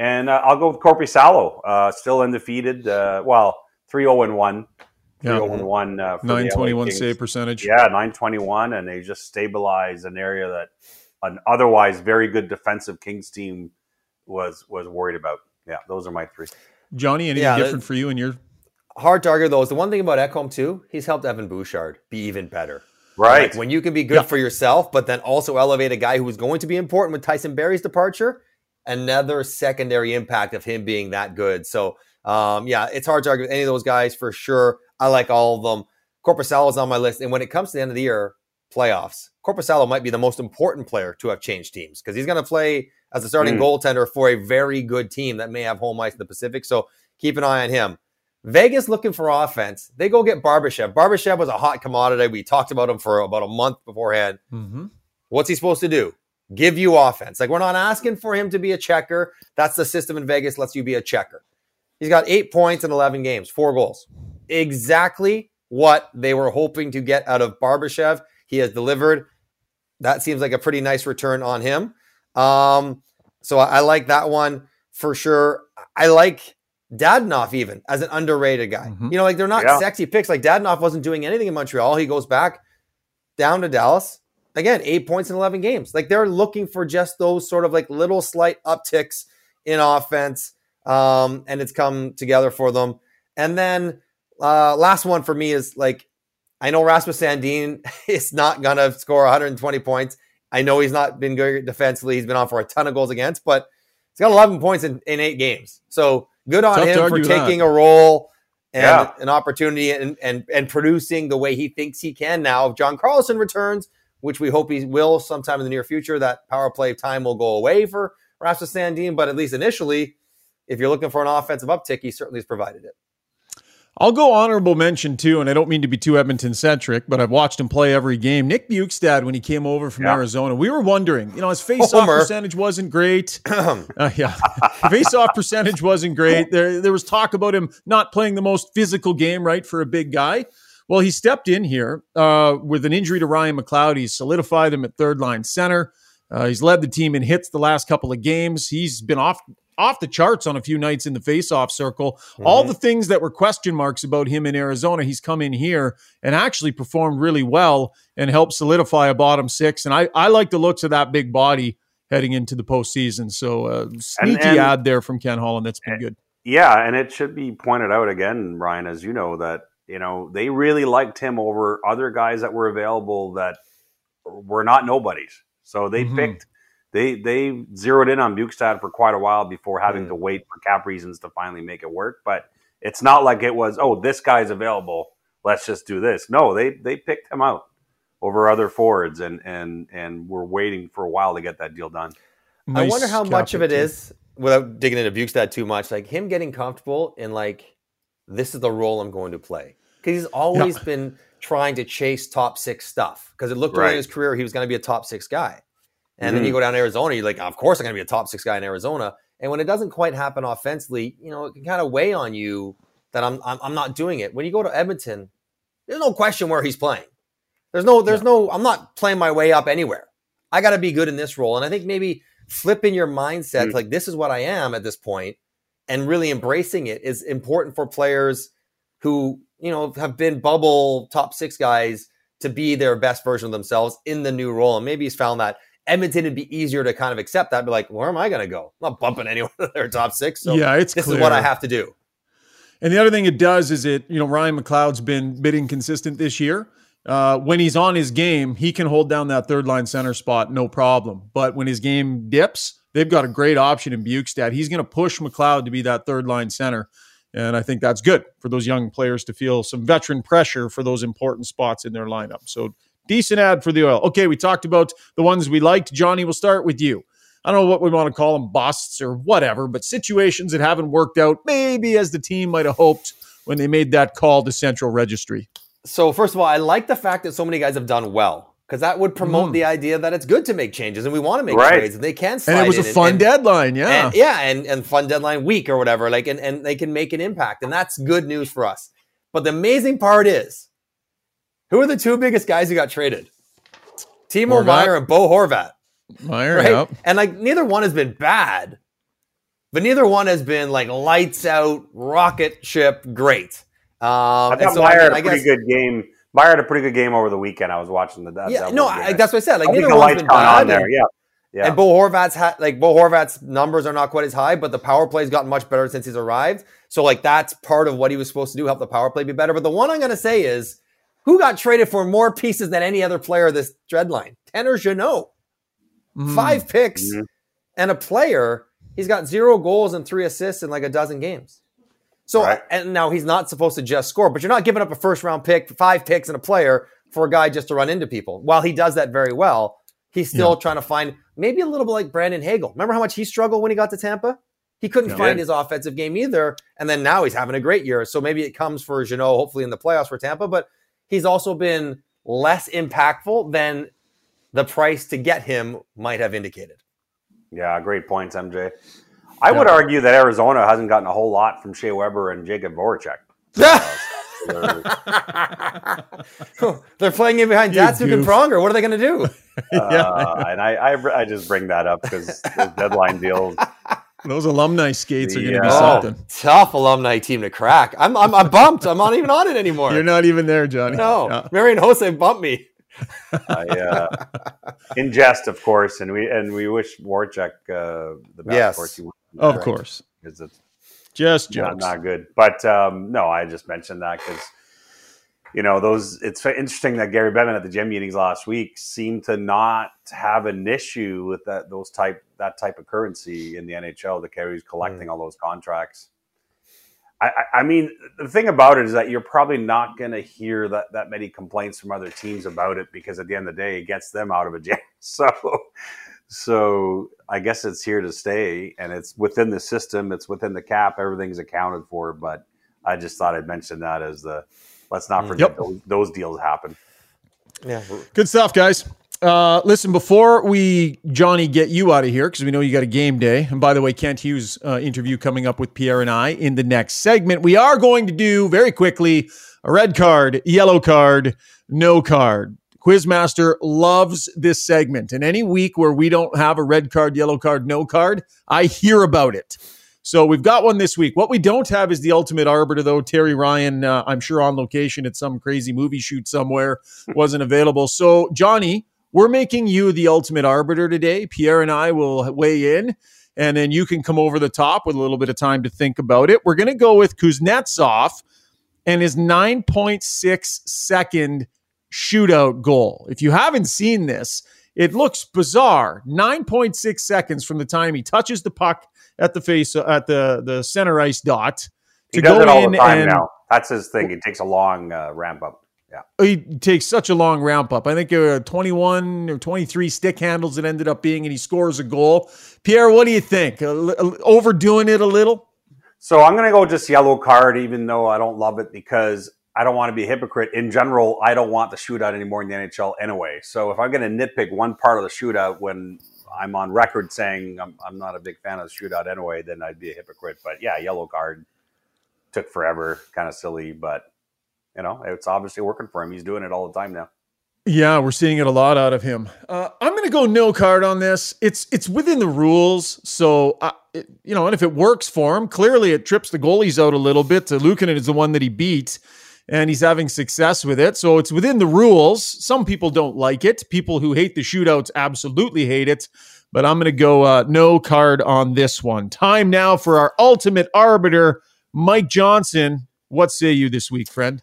And uh, I'll go with Korpisalo, uh, still undefeated. Uh, well, three oh one. three oh one uh, for nine twenty-one save percentage. Yeah, nine twenty-one, and they just stabilized an area that an otherwise very good defensive Kings team was was worried about. Yeah, those are my three. Johnny, anything yeah, different for you and your... Hard to argue, though, is the one thing about Ekholm, too, he's helped Evan Bouchard be even better. Right. Like, when you can be good yeah. for yourself, but then also elevate a guy who was going to be important with Tyson Berry's departure, another secondary impact of him being that good. So, um, yeah, it's hard to argue with any of those guys for sure. I like all of them. Korpisalo is on my list. And when it comes to the end of the year, playoffs, Korpisalo might be the most important player to have changed teams because he's going to play as a starting mm. goaltender for a very good team that may have home ice in the Pacific. So keep an eye on him. Vegas looking for offense. They go get Barbashev. Barbashev was a hot commodity. We talked about him for about a month beforehand. Mm-hmm. What's he supposed to do? Give you offense. Like, we're not asking for him to be a checker. That's the system in Vegas, lets you be a checker. He's got eight points in eleven games, four goals. Exactly what they were hoping to get out of Barbashev. He has delivered. That seems like a pretty nice return on him. Um, so I, I like that one for sure. I like Dadonov even as an underrated guy. Mm-hmm. You know, like they're not yeah. sexy picks. Like Dadonov wasn't doing anything in Montreal. He goes back down to Dallas. Again, eight points in eleven games. Like they're looking for just those sort of like little slight upticks in offense. Um, and it's come together for them. And then uh, last one for me is like, I know Rasmus Sandin is not going to score one hundred twenty points. I know he's not been good defensively. He's been on for a ton of goals against, but he's got eleven points in, in eight games. So good on Tough him for taking that. a role and yeah. an opportunity and, and and producing the way he thinks he can now. If John Karlsson returns, which we hope he will sometime in the near future, that power play time will go away for Rasmus Sandin. But at least initially, if you're looking for an offensive uptick, he certainly has provided it. I'll go honorable mention too, and I don't mean to be too Edmonton-centric, but I've watched him play every game. Nick Bjugstad, when he came over from yeah. Arizona, we were wondering, you know, his face-off percentage wasn't great. uh, yeah, face-off percentage wasn't great. There, there was talk about him not playing the most physical game, right, for a big guy. Well, he stepped in here uh, with an injury to Ryan McLeod. He's solidified him at third-line center. Uh, he's led the team in hits the last couple of games. He's been off... off the charts on a few nights in the face-off circle. Mm-hmm. All the things that were question marks about him in Arizona, he's come in here and actually performed really well and helped solidify a bottom six. And I, I like the looks of that big body heading into the postseason. So uh, sneaky and, and, ad there from Ken Holland. That's been and, good. Yeah, and it should be pointed out again, Ryan, as you know, that you know they really liked him over other guys that were available that were not nobodies. So they mm-hmm. picked... They they zeroed in on Bjugstad for quite a while before having mm. to wait for cap reasons to finally make it work. But it's not like it was, oh, this guy's available. Let's just do this. No, they they picked him out over other forwards and and and were waiting for a while to get that deal done. Nice. I wonder how much of it is, without digging into Bjugstad too much, like him getting comfortable in like, this is the role I'm going to play. Because he's always yeah. been trying to chase top six stuff. Because it looked right. like in his career he was going to be a top six guy. And mm-hmm. then you go down to Arizona, you're like, of course I'm going to be a top six guy in Arizona. And when it doesn't quite happen offensively, you know, it can kind of weigh on you that I'm I'm, I'm not doing it. When you go to Edmonton, there's no question where he's playing. There's no, there's yeah. no, I'm not playing my way up anywhere. I got to be good in this role. And I think maybe flipping your mindset, mm-hmm. like this is what I am at this point, and really embracing it is important for players who, you know, have been bubble top six guys to be their best version of themselves in the new role. And maybe he's found that. Edmonton, it'd be easier to kind of accept that. Be like, where am I going to go? I'm not bumping anyone to their top six. So yeah, it's this clear. Is what I have to do. And the other thing it does is it, you know, Ryan McLeod's been been inconsistent this year. Uh, when he's on his game, he can hold down that third line center spot, no problem. But when his game dips, they've got a great option in Bjugstad. He's going to push McLeod to be that third line center. And I think that's good for those young players to feel some veteran pressure for those important spots in their lineup. So decent ad for the Oil. Okay, we talked about the ones we liked. Johnny, we'll start with you. I don't know what we want to call them, busts or whatever, but situations that haven't worked out maybe as the team might have hoped when they made that call to Central Registry. So first of all, I like the fact that so many guys have done well because that would promote mm. the idea that it's good to make changes and we want to make right. trades and they can slide in. And it was a fun and, deadline, yeah. And, yeah, and, and fun deadline week or whatever, like, and, and they can make an impact, and that's good news for us. But the amazing part is, who are the two biggest guys who got traded? Timo Meier and Bo Horvat. Meier, right? Yep. And like neither one has been bad, but neither one has been like lights out, rocket ship, great. Um, I thought so, Meier I mean, had a I pretty guess, good game. Meier had a pretty good game over the weekend. I was watching the. That, yeah, that no, I, that's what I said. Like I neither one's been bad. On there. And, yeah. Yeah. And Bo Horvat's ha like Bo Horvat's numbers are not quite as high, but the power play's gotten much better since he's arrived. So like that's part of what he was supposed to do, help the power play be better. But the one I'm going to say is, who got traded for more pieces than any other player this deadline? Tanner Jeannot, mm. five picks mm -hmm. and a player. He's got zero goals and three assists in like a dozen games. So right. and now he's not supposed to just score, but you're not giving up a first round pick, five picks and a player for a guy just to run into people. While he does that very well, he's still yeah. trying to find. Maybe a little bit like Brandon Hagel. Remember how much he struggled when he got to Tampa? He couldn't yeah. find his offensive game either. And then now he's having a great year. So maybe it comes for Jeannot, hopefully in the playoffs for Tampa. But he's also been less impactful than the price to get him might have indicated. Yeah, great points, M J. I yeah. would argue that Arizona hasn't gotten a whole lot from Shea Weber and Jacob Voracek. They're playing in behind Datsuk and Pronger. What are they going to do? Uh, and I, I, I just bring that up because those deadline deals. Those alumni skates the, are going to be uh, something. Tough alumni team to crack. I'm, I'm, I'm bumped. I'm not even on it anymore. You're not even there, Johnny. No, yeah. Mary and Jose bumped me. I uh, ingest, of course, and we and we wish Voracek uh, the best. Yes, course you of right? course, because it's. Just not, not good. But, um, no, I just mentioned that because, you know, those. It's interesting that Gary Bettman at the gym meetings last week seemed to not have an issue with that those type that type of currency in the N H L, the carries collecting mm. all those contracts. I, I, I mean, the thing about it is that you're probably not going to hear that, that many complaints from other teams about it because at the end of the day, it gets them out of a jam. So... So I guess it's here to stay, and it's within the system. It's within the cap. Everything's accounted for. But I just thought I'd mention that as the let's not forget yep. those, those deals happen. Yeah, good stuff, guys. Uh, listen, before we, Johnny, get you out of here, because we know you got a game day. And by the way, Kent Hughes uh, interview coming up with Pierre and I in the next segment. We are going to do very quickly a red card, yellow card, no card. Quizmaster loves this segment. And any week where we don't have a red card, yellow card, no card, I hear about it. So we've got one this week. What we don't have is the ultimate arbiter, though. Terry Ryan, uh, I'm sure on location at some crazy movie shoot somewhere, wasn't available. So, Johnny, we're making you the ultimate arbiter today. Pierre and I will weigh in, and then you can come over the top with a little bit of time to think about it. We're going to go with Kuznetsov and his nine point six second shootout goal. If you haven't seen this, it looks bizarre. nine point six seconds from the time he touches the puck at the face at the the center ice dot. He does it all the time now. That's his thing. He takes a long uh, ramp up. Yeah, he takes such a long ramp up. I think uh, twenty-one or twenty-three stick handles it ended up being, and he scores a goal. Pierre, what do you think? Uh, overdoing it a little? So I'm going to go just yellow card, even though I don't love it because I don't want to be a hypocrite. In general, I don't want the shootout anymore in the N H L anyway. So if I'm going to nitpick one part of the shootout when I'm on record saying I'm, I'm not a big fan of the shootout anyway, then I'd be a hypocrite. But yeah, yellow card took forever, kind of silly, but you know, it's obviously working for him. He's doing it all the time now. Yeah, we're seeing it a lot out of him. Uh, I'm going to go no card on this. It's it's within the rules, so I, it, you know, and if it works for him, clearly it trips the goalies out a little bit. So Luukkonen is the one that he beat. And he's having success with it. So it's within the rules. Some people don't like it. People who hate the shootouts absolutely hate it. But I'm going to go uh, no card on this one. Time now for our ultimate arbiter, Mike Johnson. What say you this week, friend?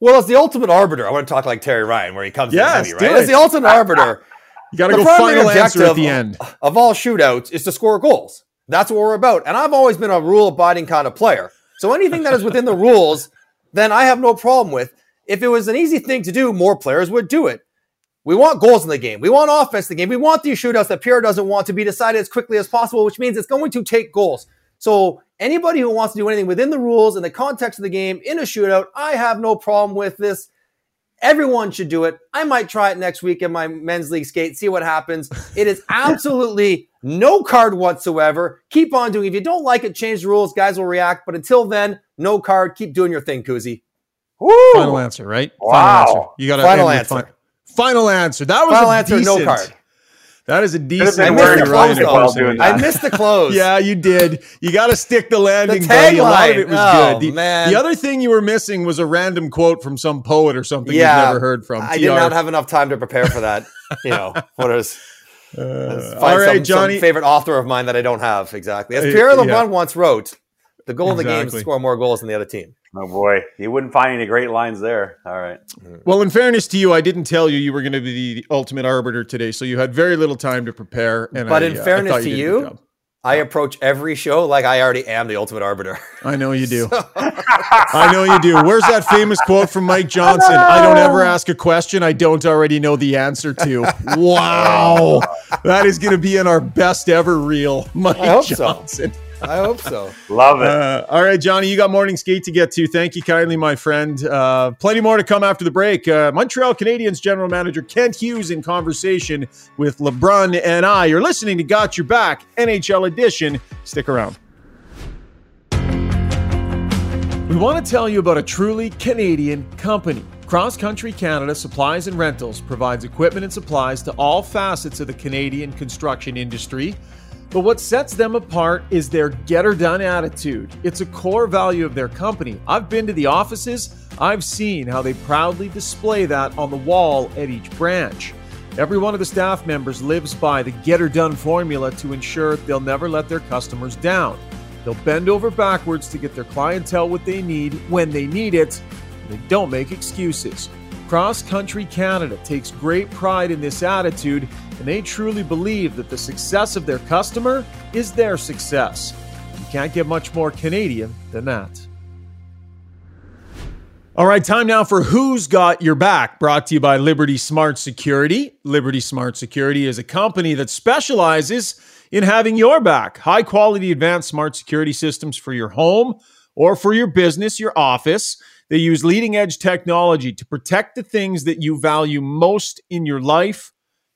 Well, as the ultimate arbiter, I want to talk like Terry Ryan, where he comes yes, in heavy, right? As the ultimate arbiter, you got to go final answer at the end. Of all shootouts is to score goals. That's what we're about. And I've always been a rule-abiding kind of player. So anything that is within the rules... then I have no problem with. If it was an easy thing to do, more players would do it. We want goals in the game. We want offense in the game. We want these shootouts that Pierre doesn't want to be decided as quickly as possible, which means it's going to take goals. So anybody who wants to do anything within the rules and the context of the game in a shootout, I have no problem with this. Everyone should do it. I might try it next week in my men's league skate, see what happens. It is absolutely no card whatsoever. Keep on doing it. If you don't like it, change the rules. Guys will react. But until then, no card. Keep doing your thing, Kuzi. Final answer, right? Wow. Final answer. You got to final answer. Final. Final answer. That was final a answer. Decent, no card. That is a decent word. I missed the close. Yeah, you did. You got to stick the landing. The buddy. A lot of it was oh, good. The, man. the other thing you were missing was a random quote from some poet or something yeah, you've never heard from. I T R. Did not have enough time to prepare for that. You know, what is? Uh, all right, some, Johnny. Some favorite author of mine that I don't have exactly. As Pierre LeBrun yeah. once wrote, the goal exactly. of the game is to score more goals than the other team. Oh boy, you wouldn't find any great lines there. All right. Well, in fairness to you, I didn't tell you you were going to be the ultimate arbiter today, so you had very little time to prepare. And but I, in fairness uh, I to you, you I approach every show like I already am the ultimate arbiter. I know you do. So. I know you do. Where's that famous quote from Mike Johnson? I don't ever ask a question I don't already know the answer to. Wow, that is going to be in our best ever reel, Mike I hope Johnson. So. I hope so. Love it. Uh, all right, Johnny, you got morning skate to get to. Thank you kindly, my friend. Uh, plenty more to come after the break. Uh, Montreal Canadiens general manager Kent Hughes in conversation with LeBrun and I. You're listening to Got Your Back, N H L edition. Stick around. We want to tell you about a truly Canadian company. Cross Country Canada Supplies and Rentals provides equipment and supplies to all facets of the Canadian construction industry. But what sets them apart is their get-her-done attitude. It's a core value of their company. I've been to the offices. I've seen how they proudly display that on the wall at each branch. Every one of the staff members lives by the get-her-done formula to ensure they'll never let their customers down. They'll bend over backwards to get their clientele what they need when they need it. They don't make excuses. Cross Country Canada takes great pride in this attitude, and they truly believe that the success of their customer is their success. You can't get much more Canadian than that. All right, time now for Who's Got Your Back, brought to you by Liberty Smart Security. Liberty Smart Security is a company that specializes in having your back. High-quality advanced smart security systems for your home or for your business, your office. They use leading-edge technology to protect the things that you value most in your life.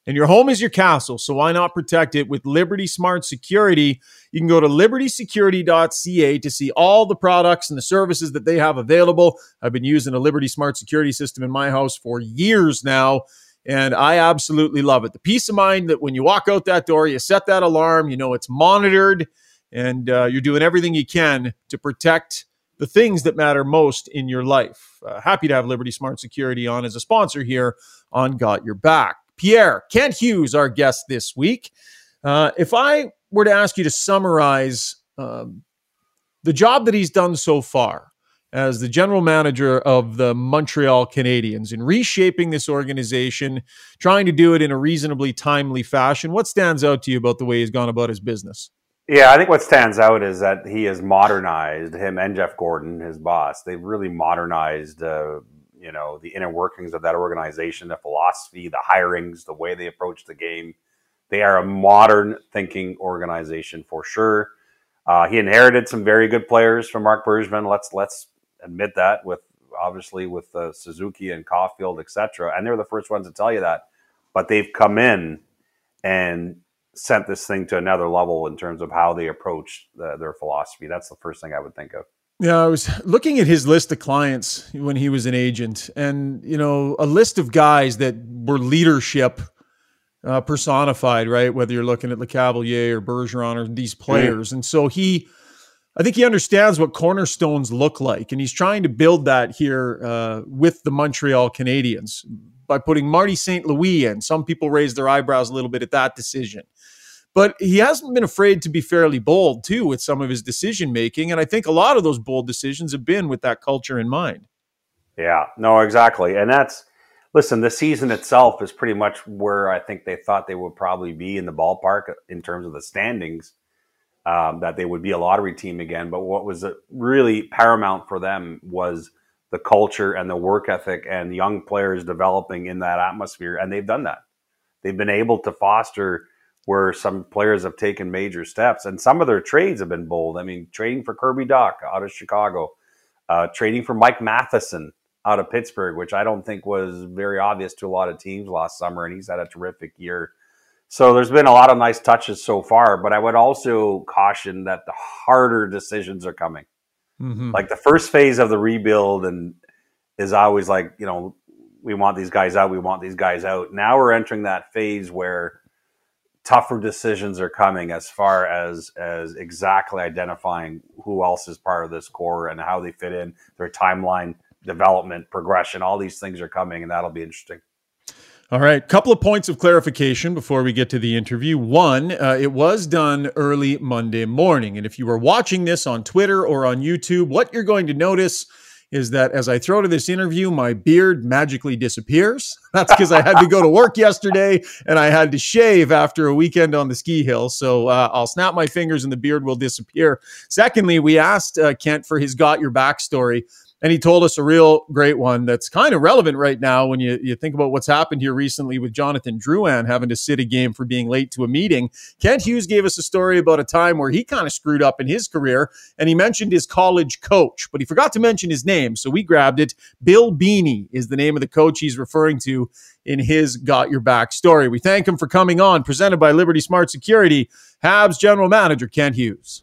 And your home is your castle, so why not protect it with Liberty Smart Security? You can go to liberty security dot c a to see all the products and the services that they have available. I've been using a Liberty Smart Security system in my house for years now, and I absolutely love it. The peace of mind that when you walk out that door, you set that alarm, you know it's monitored, and uh, you're doing everything you can to protect the things that matter most in your life. Uh, happy to have Liberty Smart Security on as a sponsor here on Got Your Back. Pierre, Kent Hughes, our guest this week. Uh, if I were to ask you to summarize um, the job that he's done so far as the general manager of the Montreal Canadiens in reshaping this organization, trying to do it in a reasonably timely fashion, what stands out to you about the way he's gone about his business? Yeah, I think what stands out is that he has modernized, him and Jeff Gordon, his boss. They've really modernized uh you know, the inner workings of that organization, the philosophy, the hirings, the way they approach the game. They are a modern thinking organization for sure. Uh, he inherited some very good players from Mark Bergevin. Let's let's admit that, with obviously with uh, Suzuki and Caulfield, et cetera. And they're the first ones to tell you that. But they've come in and sent this thing to another level in terms of how they approach the, their philosophy. That's the first thing I would think of. Yeah, I was looking at his list of clients when he was an agent, and, you know, a list of guys that were leadership uh, personified, right? Whether you're looking at LeCavalier or Bergeron or these players. Mm-hmm. And so he, I think he understands what cornerstones look like, and he's trying to build that here uh, with the Montreal Canadiens by putting Marty Saint Louis in. Some people raise their eyebrows a little bit at that decision. But he hasn't been afraid to be fairly bold, too, with some of his decision-making. And I think a lot of those bold decisions have been with that culture in mind. Yeah, no, exactly. And that's, listen, the season itself is pretty much where I think they thought they would probably be in the ballpark in terms of the standings, um, that they would be a lottery team again. But what was really paramount for them was the culture and the work ethic and young players developing in that atmosphere. And they've done that. They've been able to foster where some players have taken major steps. And some of their trades have been bold. I mean, trading for Kirby Dock out of Chicago, uh, trading for Mike Matheson out of Pittsburgh, which I don't think was very obvious to a lot of teams last summer, and he's had a terrific year. So there's been a lot of nice touches so far, but I would also caution that the harder decisions are coming. Mm-hmm. Like the first phase of the rebuild and is always like, you know, we want these guys out, we want these guys out. Now we're entering that phase where tougher decisions are coming as far as as exactly identifying who else is part of this core and how they fit in, their timeline, development, progression. All these things are coming, and that'll be interesting. All right, couple of points of clarification before we get to the interview. One, uh, it was done early Monday morning, and if you were watching this on Twitter or on YouTube, what you're going to notice is that as I throw to this interview, my beard magically disappears. That's because I had to go to work yesterday, and I had to shave after a weekend on the ski hill. So uh, I'll snap my fingers, and the beard will disappear. Secondly, we asked uh, Kent for his Got Your Back story. And he told us a real great one that's kind of relevant right now when you, you think about what's happened here recently with Jonathan Drouin having to sit a game for being late to a meeting. Kent Hughes gave us a story about a time where he kind of screwed up in his career, and he mentioned his college coach, but he forgot to mention his name, so we grabbed it. Bill Beanie is the name of the coach he's referring to in his Got Your Back story. We thank him for coming on, presented by Liberty Smart Security, Habs General Manager Kent Hughes.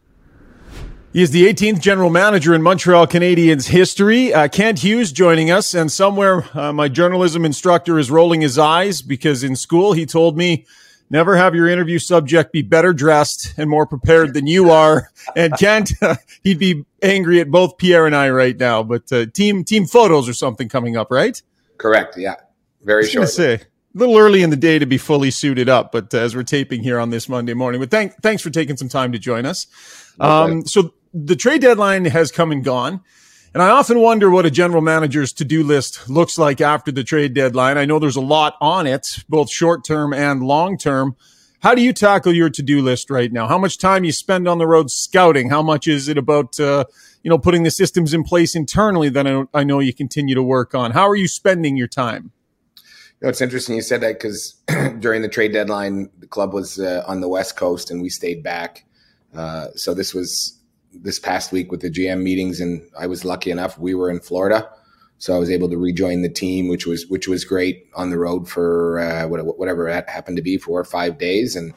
He is the eighteenth general manager in Montreal Canadiens history. Uh, Kent Hughes joining us, and somewhere uh, my journalism instructor is rolling his eyes because in school he told me, never have your interview subject be better dressed and more prepared than you are. And Kent, uh, he'd be angry at both Pierre and I right now, but uh, team team photos or something coming up, right? Correct, yeah. Very short. I was gonna say, a little early in the day to be fully suited up, but uh, as we're taping here on this Monday morning. But thank, thanks for taking some time to join us. Um, okay. So the trade deadline has come and gone, and I often wonder what a general manager's to-do list looks like after the trade deadline. I know there's a lot on it, both short-term and long-term. How do you tackle your to-do list right now? How much time you spend on the road scouting? How much is it about uh, you know, putting the systems in place internally that I, I know you continue to work on? How are you spending your time? You know, it's interesting you said that because during the trade deadline, the club was uh, on the West Coast, and we stayed back. Uh, so this was... this past week with the G M meetings, and I was lucky enough, we were in Florida. So I was able to rejoin the team, which was, which was great, on the road for uh, whatever it happened to be, four or five days. And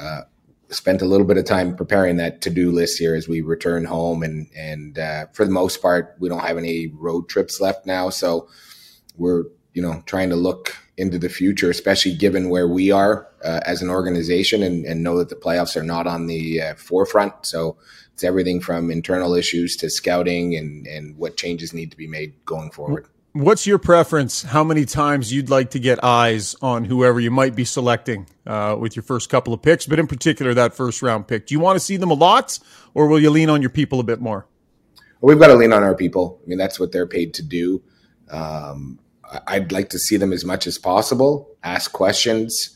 uh, spent a little bit of time preparing that to-do list here as we return home. And, and uh, for the most part, we don't have any road trips left now. So we're, you know, trying to look into the future, especially given where we are uh, as an organization, and, and know that the playoffs are not on the uh, forefront. So it's everything from internal issues to scouting and, and what changes need to be made going forward. What's your preference? How many times you'd like to get eyes on whoever you might be selecting uh, with your first couple of picks, but in particular that first round pick? Do you want to see them a lot, or will you lean on your people a bit more? Well, we've got to lean on our people. I mean, that's what they're paid to do. Um, I'd like to see them as much as possible, ask questions,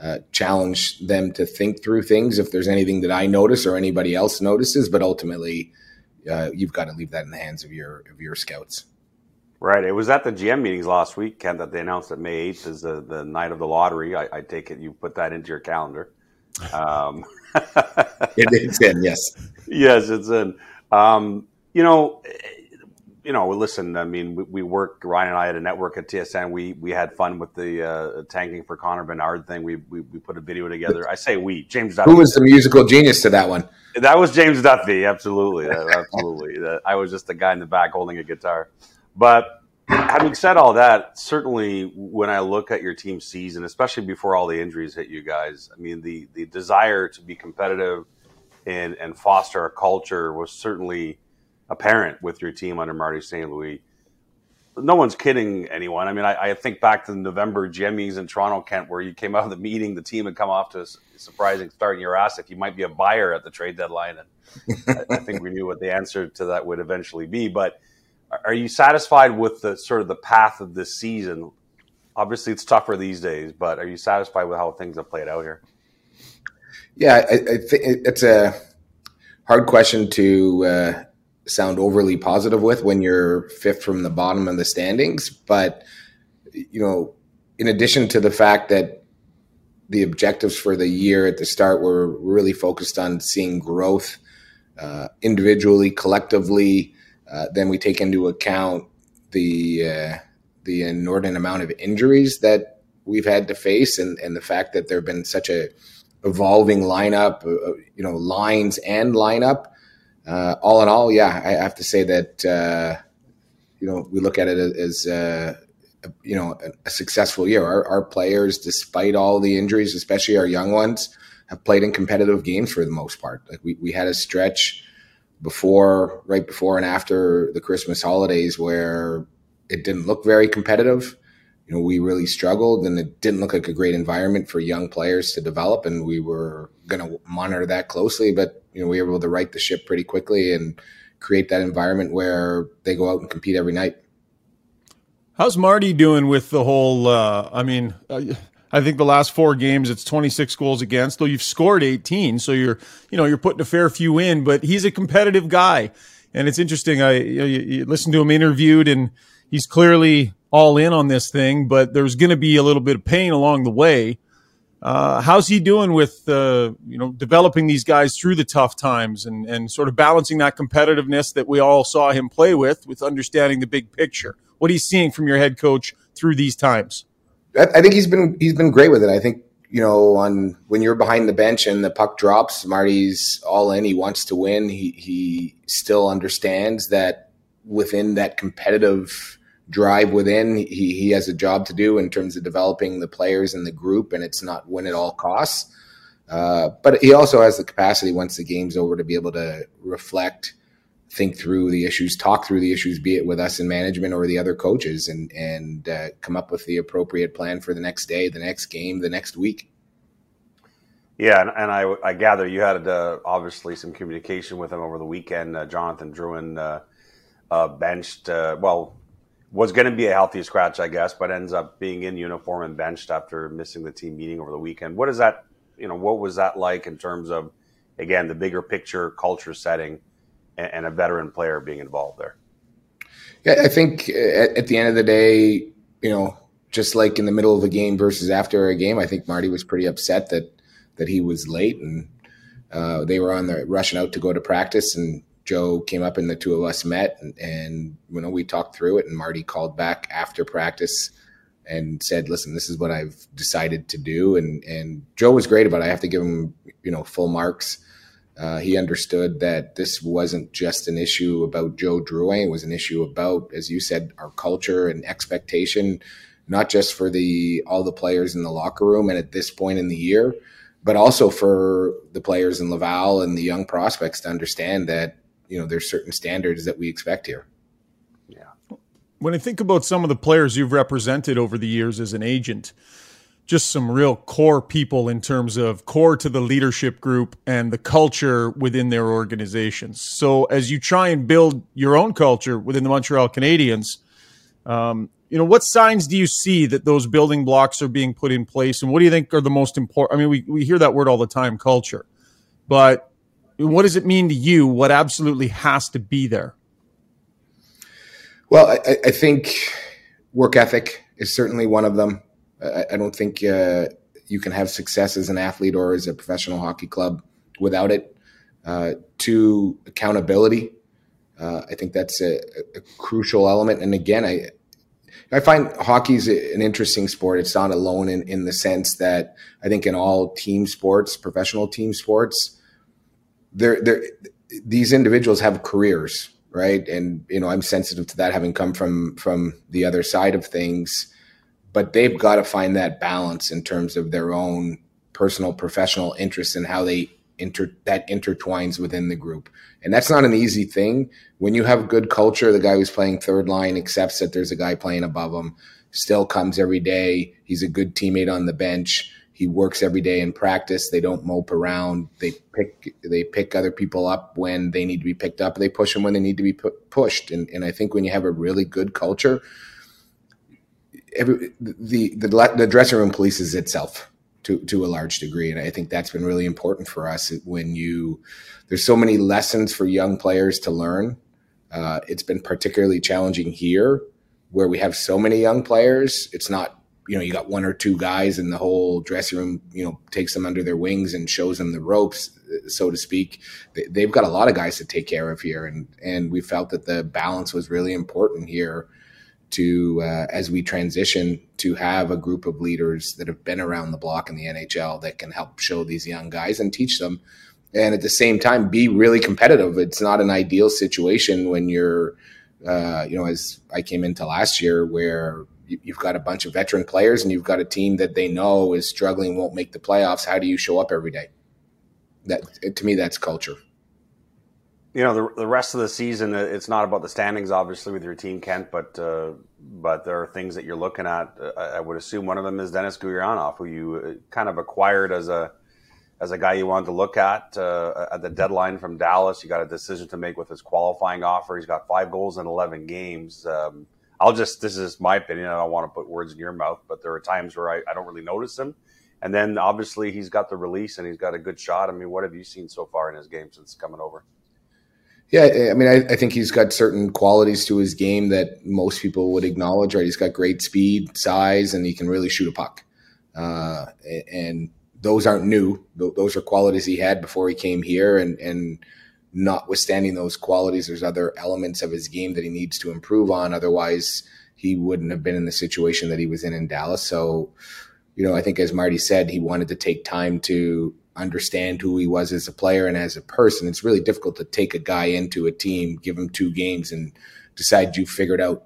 uh, challenge them to think through things if there's anything that I notice or anybody else notices. But ultimately, uh, you've got to leave that in the hands of your of your scouts. Right. It was at the G M meetings last week, Ken, that they announced that May eighth is the, the night of the lottery. I, I take it you put that into your calendar. Um, it, it's in, yes. Yes, it's in. Um, you know... You know, listen, I mean, we, we worked, Ryan and I had a network at T S N. We we had fun with the uh, tanking for Connor Bedard thing. We, we we put a video together. I say we, James Duffy. Who was the musical genius to that one? That was James Duffy, absolutely. Absolutely. I was just the guy in the back holding a guitar. But having said all that, certainly when I look at your team's season, especially before all the injuries hit you guys, I mean, the, the desire to be competitive and, and foster a culture was certainly apparent with your team under Marty Saint Louis. No one's kidding anyone. I mean, I, I think back to the November G M meetings in Toronto, Kent, where you came out of the meeting, the team had come off to a surprising start, and you were asked if you might be a buyer at the trade deadline. And I, I think we knew what the answer to that would eventually be. But are you satisfied with the sort of the path of this season? Obviously, it's tougher these days, but are you satisfied with how things have played out here? Yeah, I, I think it's a hard question to uh, – sound overly positive with when you're fifth from the bottom of the standings. But, you know, in addition to the fact that the objectives for the year at the start were really focused on seeing growth uh, individually, collectively, uh, then we take into account the uh, the inordinate amount of injuries that we've had to face, and, and the fact that there have been such a evolving lineup, uh, you know, lines and lineup. Uh, all in all, yeah, I have to say that, uh, you know, we look at it as uh, you know, a, a successful year. Our, our players, despite all the injuries, especially our young ones, have played in competitive games for the most part. Like we, we had a stretch before, right before and after the Christmas holidays where it didn't look very competitive. You know, we really struggled and it didn't look like a great environment for young players to develop. And we were going to monitor that closely, but, you know, we were able to right the ship pretty quickly and create that environment where they go out and compete every night. How's Marty doing with the whole, uh, I mean, uh, I think the last four games, it's twenty-six goals against, though you've scored eighteen. So you're, you know, you're putting a fair few in, but he's a competitive guy. And it's interesting. I you, know, you, you listened to him interviewed and he's clearly all in on this thing, but there's going to be a little bit of pain along the way. Uh, how's he doing with, uh, you know, developing these guys through the tough times and, and sort of balancing that competitiveness that we all saw him play with, with understanding the big picture? What are you seeing from your head coach through these times? I think he's been he's been great with it. I think, you know, on when you're behind the bench and the puck drops, Marty's all in. He wants to win. He he still understands that within that competitive drive within, he he has a job to do in terms of developing the players in the group, and it's not win at all costs. Uh, but he also has the capacity once the game's over to be able to reflect, think through the issues, talk through the issues, be it with us in management or the other coaches, and, and uh, come up with the appropriate plan for the next day, the next game, the next week. Yeah, and, and I, I gather you had uh, obviously some communication with him over the weekend. Uh, Jonathan Drouin uh, uh, benched, uh, well, was going to be a healthy scratch, I guess, but ends up being in uniform and benched after missing the team meeting over the weekend. What is that, you know, what was that like in terms of, again, the bigger picture culture setting and a veteran player being involved there? Yeah, I think at the end of the day, you know, just like in the middle of a game versus after a game, I think Marty was pretty upset that that he was late and uh, they were on the rushing out to go to practice. And Joe came up and the two of us met and, and, you know, we talked through it and Marty called back after practice and said, listen, this is what I've decided to do. And, and Joe was great about it. I have to give him, you know, full marks. Uh, he understood that this wasn't just an issue about Joe Drouin. It was an issue about, as you said, our culture and expectation, not just for the all the players in the locker room and at this point in the year, but also for the players in Laval and the young prospects to understand that, you know, there's certain standards that we expect here. Yeah. When I think about some of the players you've represented over the years as an agent, just some real core people in terms of core to the leadership group and the culture within their organizations. So as you try and build your own culture within the Montreal Canadiens, um, you know, what signs do you see that those building blocks are being put in place? And what do you think are the most important? I mean, we, we hear that word all the time, culture, but what does it mean to you? What absolutely has to be there? Well, I, I think work ethic is certainly one of them. I don't think uh, you can have success as an athlete or as a professional hockey club without it. Uh, to accountability, uh, I think that's a, a crucial element. And again, I I find hockey's an interesting sport. It's not alone in, in the sense that I think in all team sports, professional team sports, they're, they're, these individuals have careers, right? And you know, I'm sensitive to that, having come from from the other side of things. But they've got to find that balance in terms of their own personal, professional interests and how they inter that intertwines within the group. And that's not an easy thing. When you have good culture, the guy who's playing third line accepts that there's a guy playing above him, still comes every day. He's a good teammate on the bench. He works every day in practice. They don't mope around. They pick they pick other people up when they need to be picked up. They push them when they need to be pu- pushed. And, and I think when you have a really good culture, Every, the, the the dressing room polices itself to to a large degree, and I think that's been really important for us. When you there's so many lessons for young players to learn, uh, it's been particularly challenging here where we have so many young players. It's not, you know, you got one or two guys and the whole dressing room, you know, takes them under their wings and shows them the ropes, so to speak. They've got a lot of guys to take care of here, and and we felt that the balance was really important here to, uh, as we transition, to have a group of leaders that have been around the block in the N H L that can help show these young guys and teach them. And at the same time, be really competitive. It's not an ideal situation when you're, uh, you know, as I came into last year where you've got a bunch of veteran players and you've got a team that they know is struggling, won't make the playoffs. How do you show up every day? That, to me, that's culture. You know, the, the rest of the season, it's not about the standings, obviously, with your team, Kent, but uh, but there are things that you're looking at. I, I would assume one of them is Dennis Gurianov, who you kind of acquired as a as a guy you wanted to look at uh, at the deadline from Dallas. You got a decision to make with his qualifying offer. He's got five goals in eleven games. Um, I'll just, this is my opinion. I don't want to put words in your mouth, but there are times where I, I don't really notice him. And then, obviously, he's got the release and he's got a good shot. I mean, what have you seen so far in his game since coming over? Yeah, I mean, I, I think he's got certain qualities to his game that most people would acknowledge, right? He's got great speed, size, and he can really shoot a puck. Uh, and those aren't new. Those are qualities he had before he came here. And, and notwithstanding those qualities, there's other elements of his game that he needs to improve on. Otherwise, he wouldn't have been in the situation that he was in in Dallas. So, you know, I think as Marty said, he wanted to take time to understand who he was as a player and as a person. It's really difficult to take a guy into a team, give him two games and decide you figured out,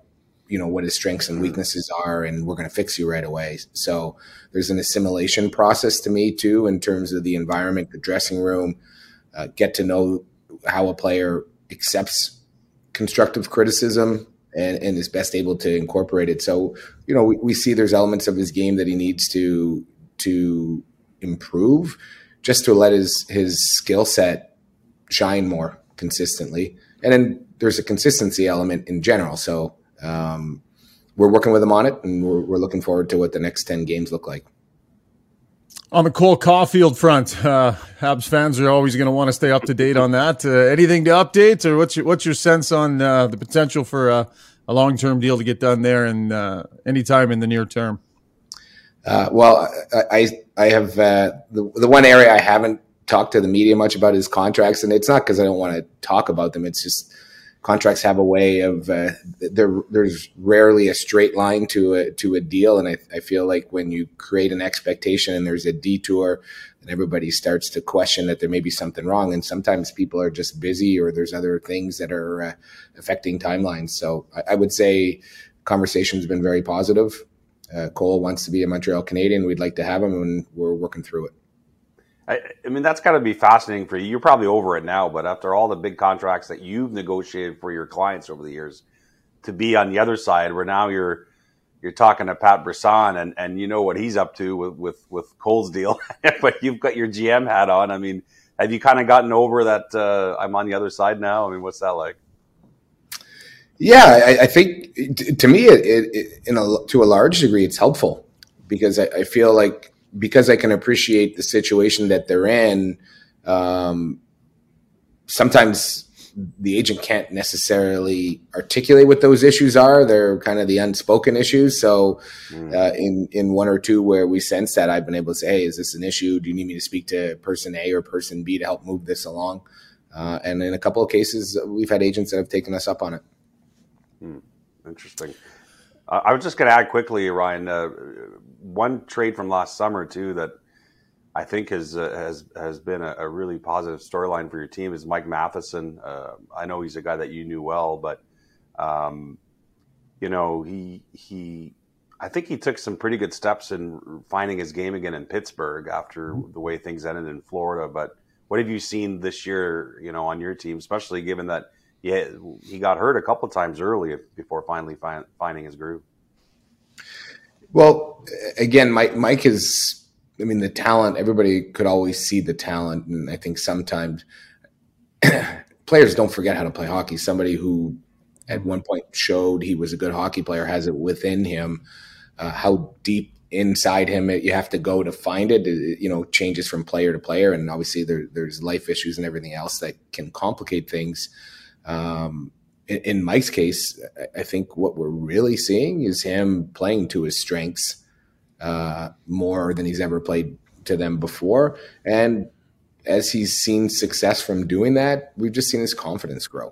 you know, what his strengths and weaknesses are and we're going to fix you right away. So there's an assimilation process to me too, in terms of the environment, the dressing room, uh, get to know how a player accepts constructive criticism and, and is best able to incorporate it. So, you know, we, we see there's elements of his game that he needs to, to improve, just to let his, his skill set shine more consistently. And then there's a consistency element in general. So um, we're working with him on it, and we're, we're looking forward to what the next ten games look like. On the Cole Caulfield front, uh, Habs fans are always going to want to stay up to date on that. Uh, anything to update, or what's your, what's your sense on uh, the potential for uh, a long-term deal to get done there and uh, any time in the near term? Uh, well, I I have uh, the the one area I haven't talked to the media much about is contracts, and it's not because I don't want to talk about them. It's just contracts have a way of uh, there. There's rarely a straight line to a to a deal, and I I feel like when you create an expectation and there's a detour, then everybody starts to question that there may be something wrong, and sometimes people are just busy or there's other things that are uh, affecting timelines. So I, I would say conversation has been very positive. Uh, Cole wants to be a Montreal Canadian. We'd like to have him, and we're working through it. I, I mean, that's got to be fascinating for you. You're probably over it now, but after all the big contracts that you've negotiated for your clients over the years, to be on the other side where now you're you're talking to Pat Brisson, and, and you know what he's up to with, with, with Cole's deal, but you've got your G M hat on. I mean, have you kind of gotten over that uh, I'm on the other side now? I mean, what's that like? Yeah, I, I think to me, it, it, in a, to a large degree, it's helpful because I, I feel like because I can appreciate the situation that they're in. Um, sometimes the agent can't necessarily articulate what those issues are. They're kind of the unspoken issues. So uh, in, in one or two where we sense that, I've been able to say, hey, is this an issue? Do you need me to speak to person A or person B to help move this along? Uh, and in a couple of cases, we've had agents that have taken us up on it. Hmm. Interesting. Uh, I was just going to add quickly, Ryan, uh, one trade from last summer, too, that I think has uh, has, has been a, a really positive storyline for your team is Mike Matheson. Uh, I know he's a guy that you knew well, but, um, you know, he he I think he took some pretty good steps in finding his game again in Pittsburgh after the way things ended in Florida. But what have you seen this year, you know, on your team, especially given that yeah, he got hurt a couple of times early before finally find, finding his groove? Well, again, Mike, Mike is, I mean, the talent, everybody could always see the talent. And I think sometimes players don't forget how to play hockey. Somebody who at one point showed he was a good hockey player has it within him. Uh, how deep inside him you have to go to find it, you know, changes from player to player. And obviously there, there's life issues and everything else that can complicate things. Um, in, in Mike's case, I think what we're really seeing is him playing to his strengths uh, more than he's ever played to them before. And as he's seen success from doing that, we've just seen his confidence grow,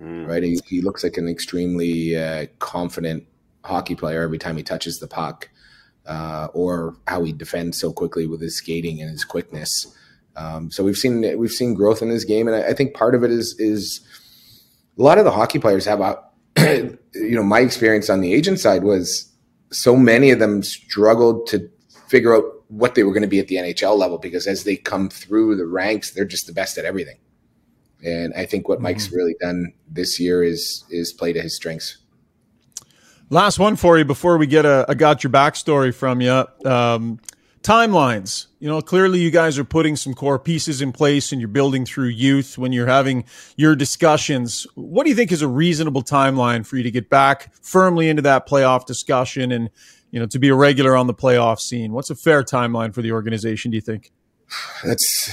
mm. right? He, he looks like an extremely uh, confident hockey player every time he touches the puck uh, or how he defends so quickly with his skating and his quickness. Um, so we've seen we've seen growth in his game, and I, I think part of it is is – a lot of the hockey players have, you know, my experience on the agent side was so many of them struggled to figure out what they were going to be at the N H L level, because as they come through the ranks, they're just the best at everything. And I think what mm-hmm. Mike's really done this year is is play to his strengths. Last one for you before we get a, a got your backstory from you. Um, timelines. You know, clearly you guys are putting some core pieces in place and you're building through youth when you're having your discussions. What do you think is a reasonable timeline for you to get back firmly into that playoff discussion and, you know, to be a regular on the playoff scene? What's a fair timeline for the organization, do you think? That's,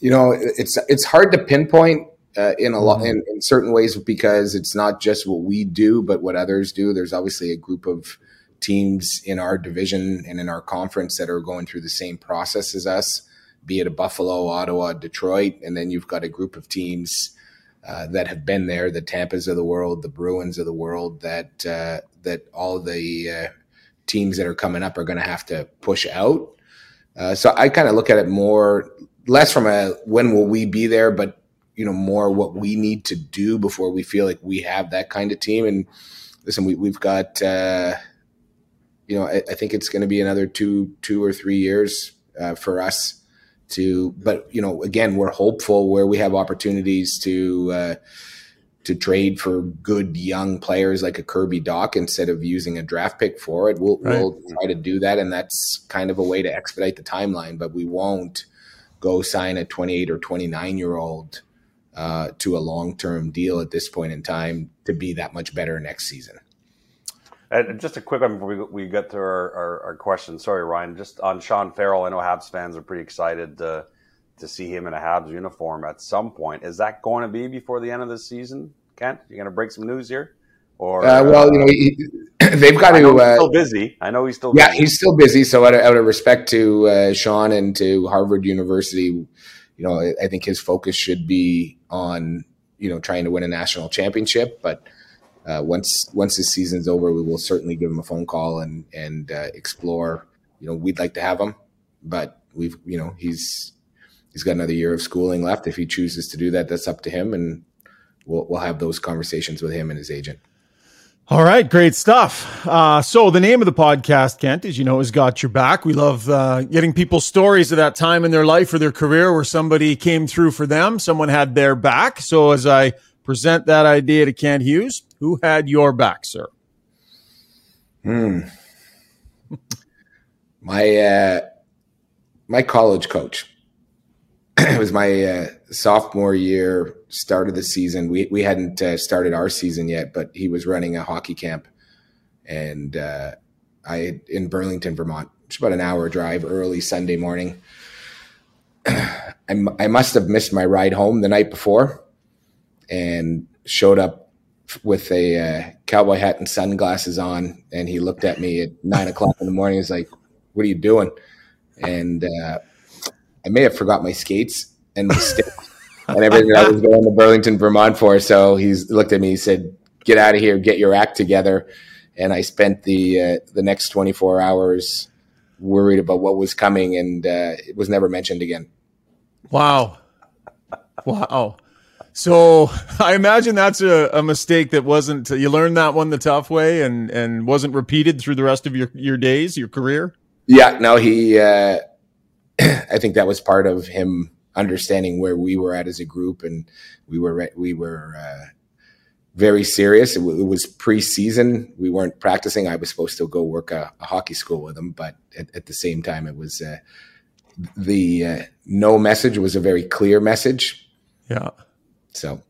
you know, it's it's hard to pinpoint. Uh, in a lot, in, in certain ways, because it's not just what we do, but what others do. There's obviously a group of teams in our division and in our conference that are going through the same process as us, be it a Buffalo, Ottawa, Detroit. And then you've got a group of teams uh, that have been there, the Tampas of the world, the Bruins of the world, that, uh, that all the uh, teams that are coming up are going to have to push out. Uh, so I kind of look at it more, less from a when will we be there, but you know, more what we need to do before we feel like we have that kind of team. And listen, we, we've got, uh, you know, I, I think it's going to be another two, two or three years uh, for us to, but, you know, again, we're hopeful where we have opportunities to, uh, to trade for good young players like a Kirby Doc instead of using a draft pick for it. We'll, right. we'll try to do that. And that's kind of a way to expedite the timeline, but we won't go sign a twenty-eight or twenty-nine year old Uh, to a long-term deal at this point in time to be that much better next season. And just a quick one before we get to our, our, our question. Sorry, Ryan, just on Sean Farrell, I know Habs fans are pretty excited to, to see him in a Habs uniform at some point. Is that going to be before the end of the season, Kent? You're going to break some news here? Or uh, Well, you know, he, they've got I to... He's uh, still busy. I know he's still yeah, busy. Yeah, he's still busy. So out of, out of respect to uh, Sean and to Harvard University, you know, I think his focus should be on, you know, trying to win a national championship. But uh, once once this season's over, we will certainly give him a phone call and and uh, explore. You know, we'd like to have him, but we've, you know, he's he's got another year of schooling left. If he chooses to do that, that's up to him, and we'll we'll have those conversations with him and his agent. All right, great stuff. Uh, so the name of the podcast, Kent, as you know, has Got Your Back. We love uh, getting people's stories of that time in their life or their career where somebody came through for them, someone had their back. So as I present that idea to Kent Hughes, who had your back, sir? Hmm. My uh, my college coach. It was my uh, sophomore year, start of the season. We we hadn't uh, started our season yet, but he was running a hockey camp, and uh, I in Burlington, Vermont, which is about an hour drive, early Sunday morning. I, I must have missed my ride home the night before, and showed up with a uh, cowboy hat and sunglasses on. And he looked at me at nine o'clock in the morning. He's like, "What are you doing?" And uh, I may have forgot my skates and my stick and everything I was going to Burlington, Vermont for. So he's looked at me, he said, "Get out of here, get your act together." And I spent the uh, the next twenty-four hours worried about what was coming, and uh, it was never mentioned again. Wow. Wow. So I imagine that's a, a mistake that wasn't, you learned that one the tough way and, and wasn't repeated through the rest of your, your days, your career? Yeah, no, he... Uh, I think that was part of him understanding where we were at as a group, and we were we were uh, very serious. It, w- it was preseason; we weren't practicing. I was supposed to go work a, a hockey school with him, but at, at the same time, it was uh, the uh, no message was a very clear message. Yeah. So.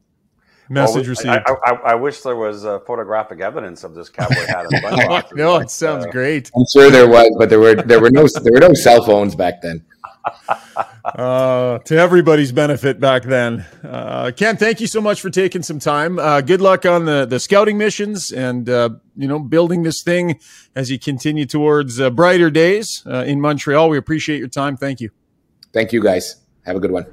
Message received. I, I, I wish there was uh, photographic evidence of this cowboy hat and sunglasses. No, it sounds uh, great. I'm sure there was, but there were there were no there were no cell phones back then. Uh, to everybody's benefit back then. Uh, Ken, thank you so much for taking some time. Uh, good luck on the the scouting missions and uh, you know, building this thing as you continue towards uh, brighter days uh, in Montreal. We appreciate your time. Thank you. Thank you, guys. Have a good one.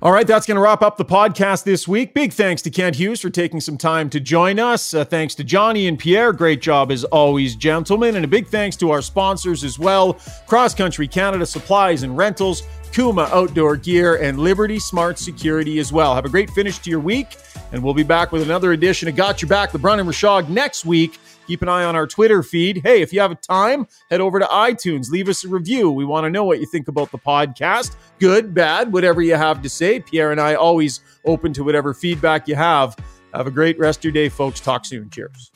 All right, that's going to wrap up the podcast this week. Big thanks to Kent Hughes for taking some time to join us. Uh, thanks to Johnny and Pierre. Great job as always, gentlemen. And a big thanks to our sponsors as well. Cross Country Canada Supplies and Rentals, Kuma Outdoor Gear, and Liberty Smart Security as well. Have a great finish to your week, and we'll be back with another edition of Got Your Back, LeBrun and Rashog, next week. Keep an eye on our Twitter feed. Hey, if you have time, head over to iTunes. Leave us a review. We want to know what you think about the podcast. Good, bad, whatever you have to say. Pierre and I always open to whatever feedback you have. Have a great rest of your day, folks. Talk soon. Cheers.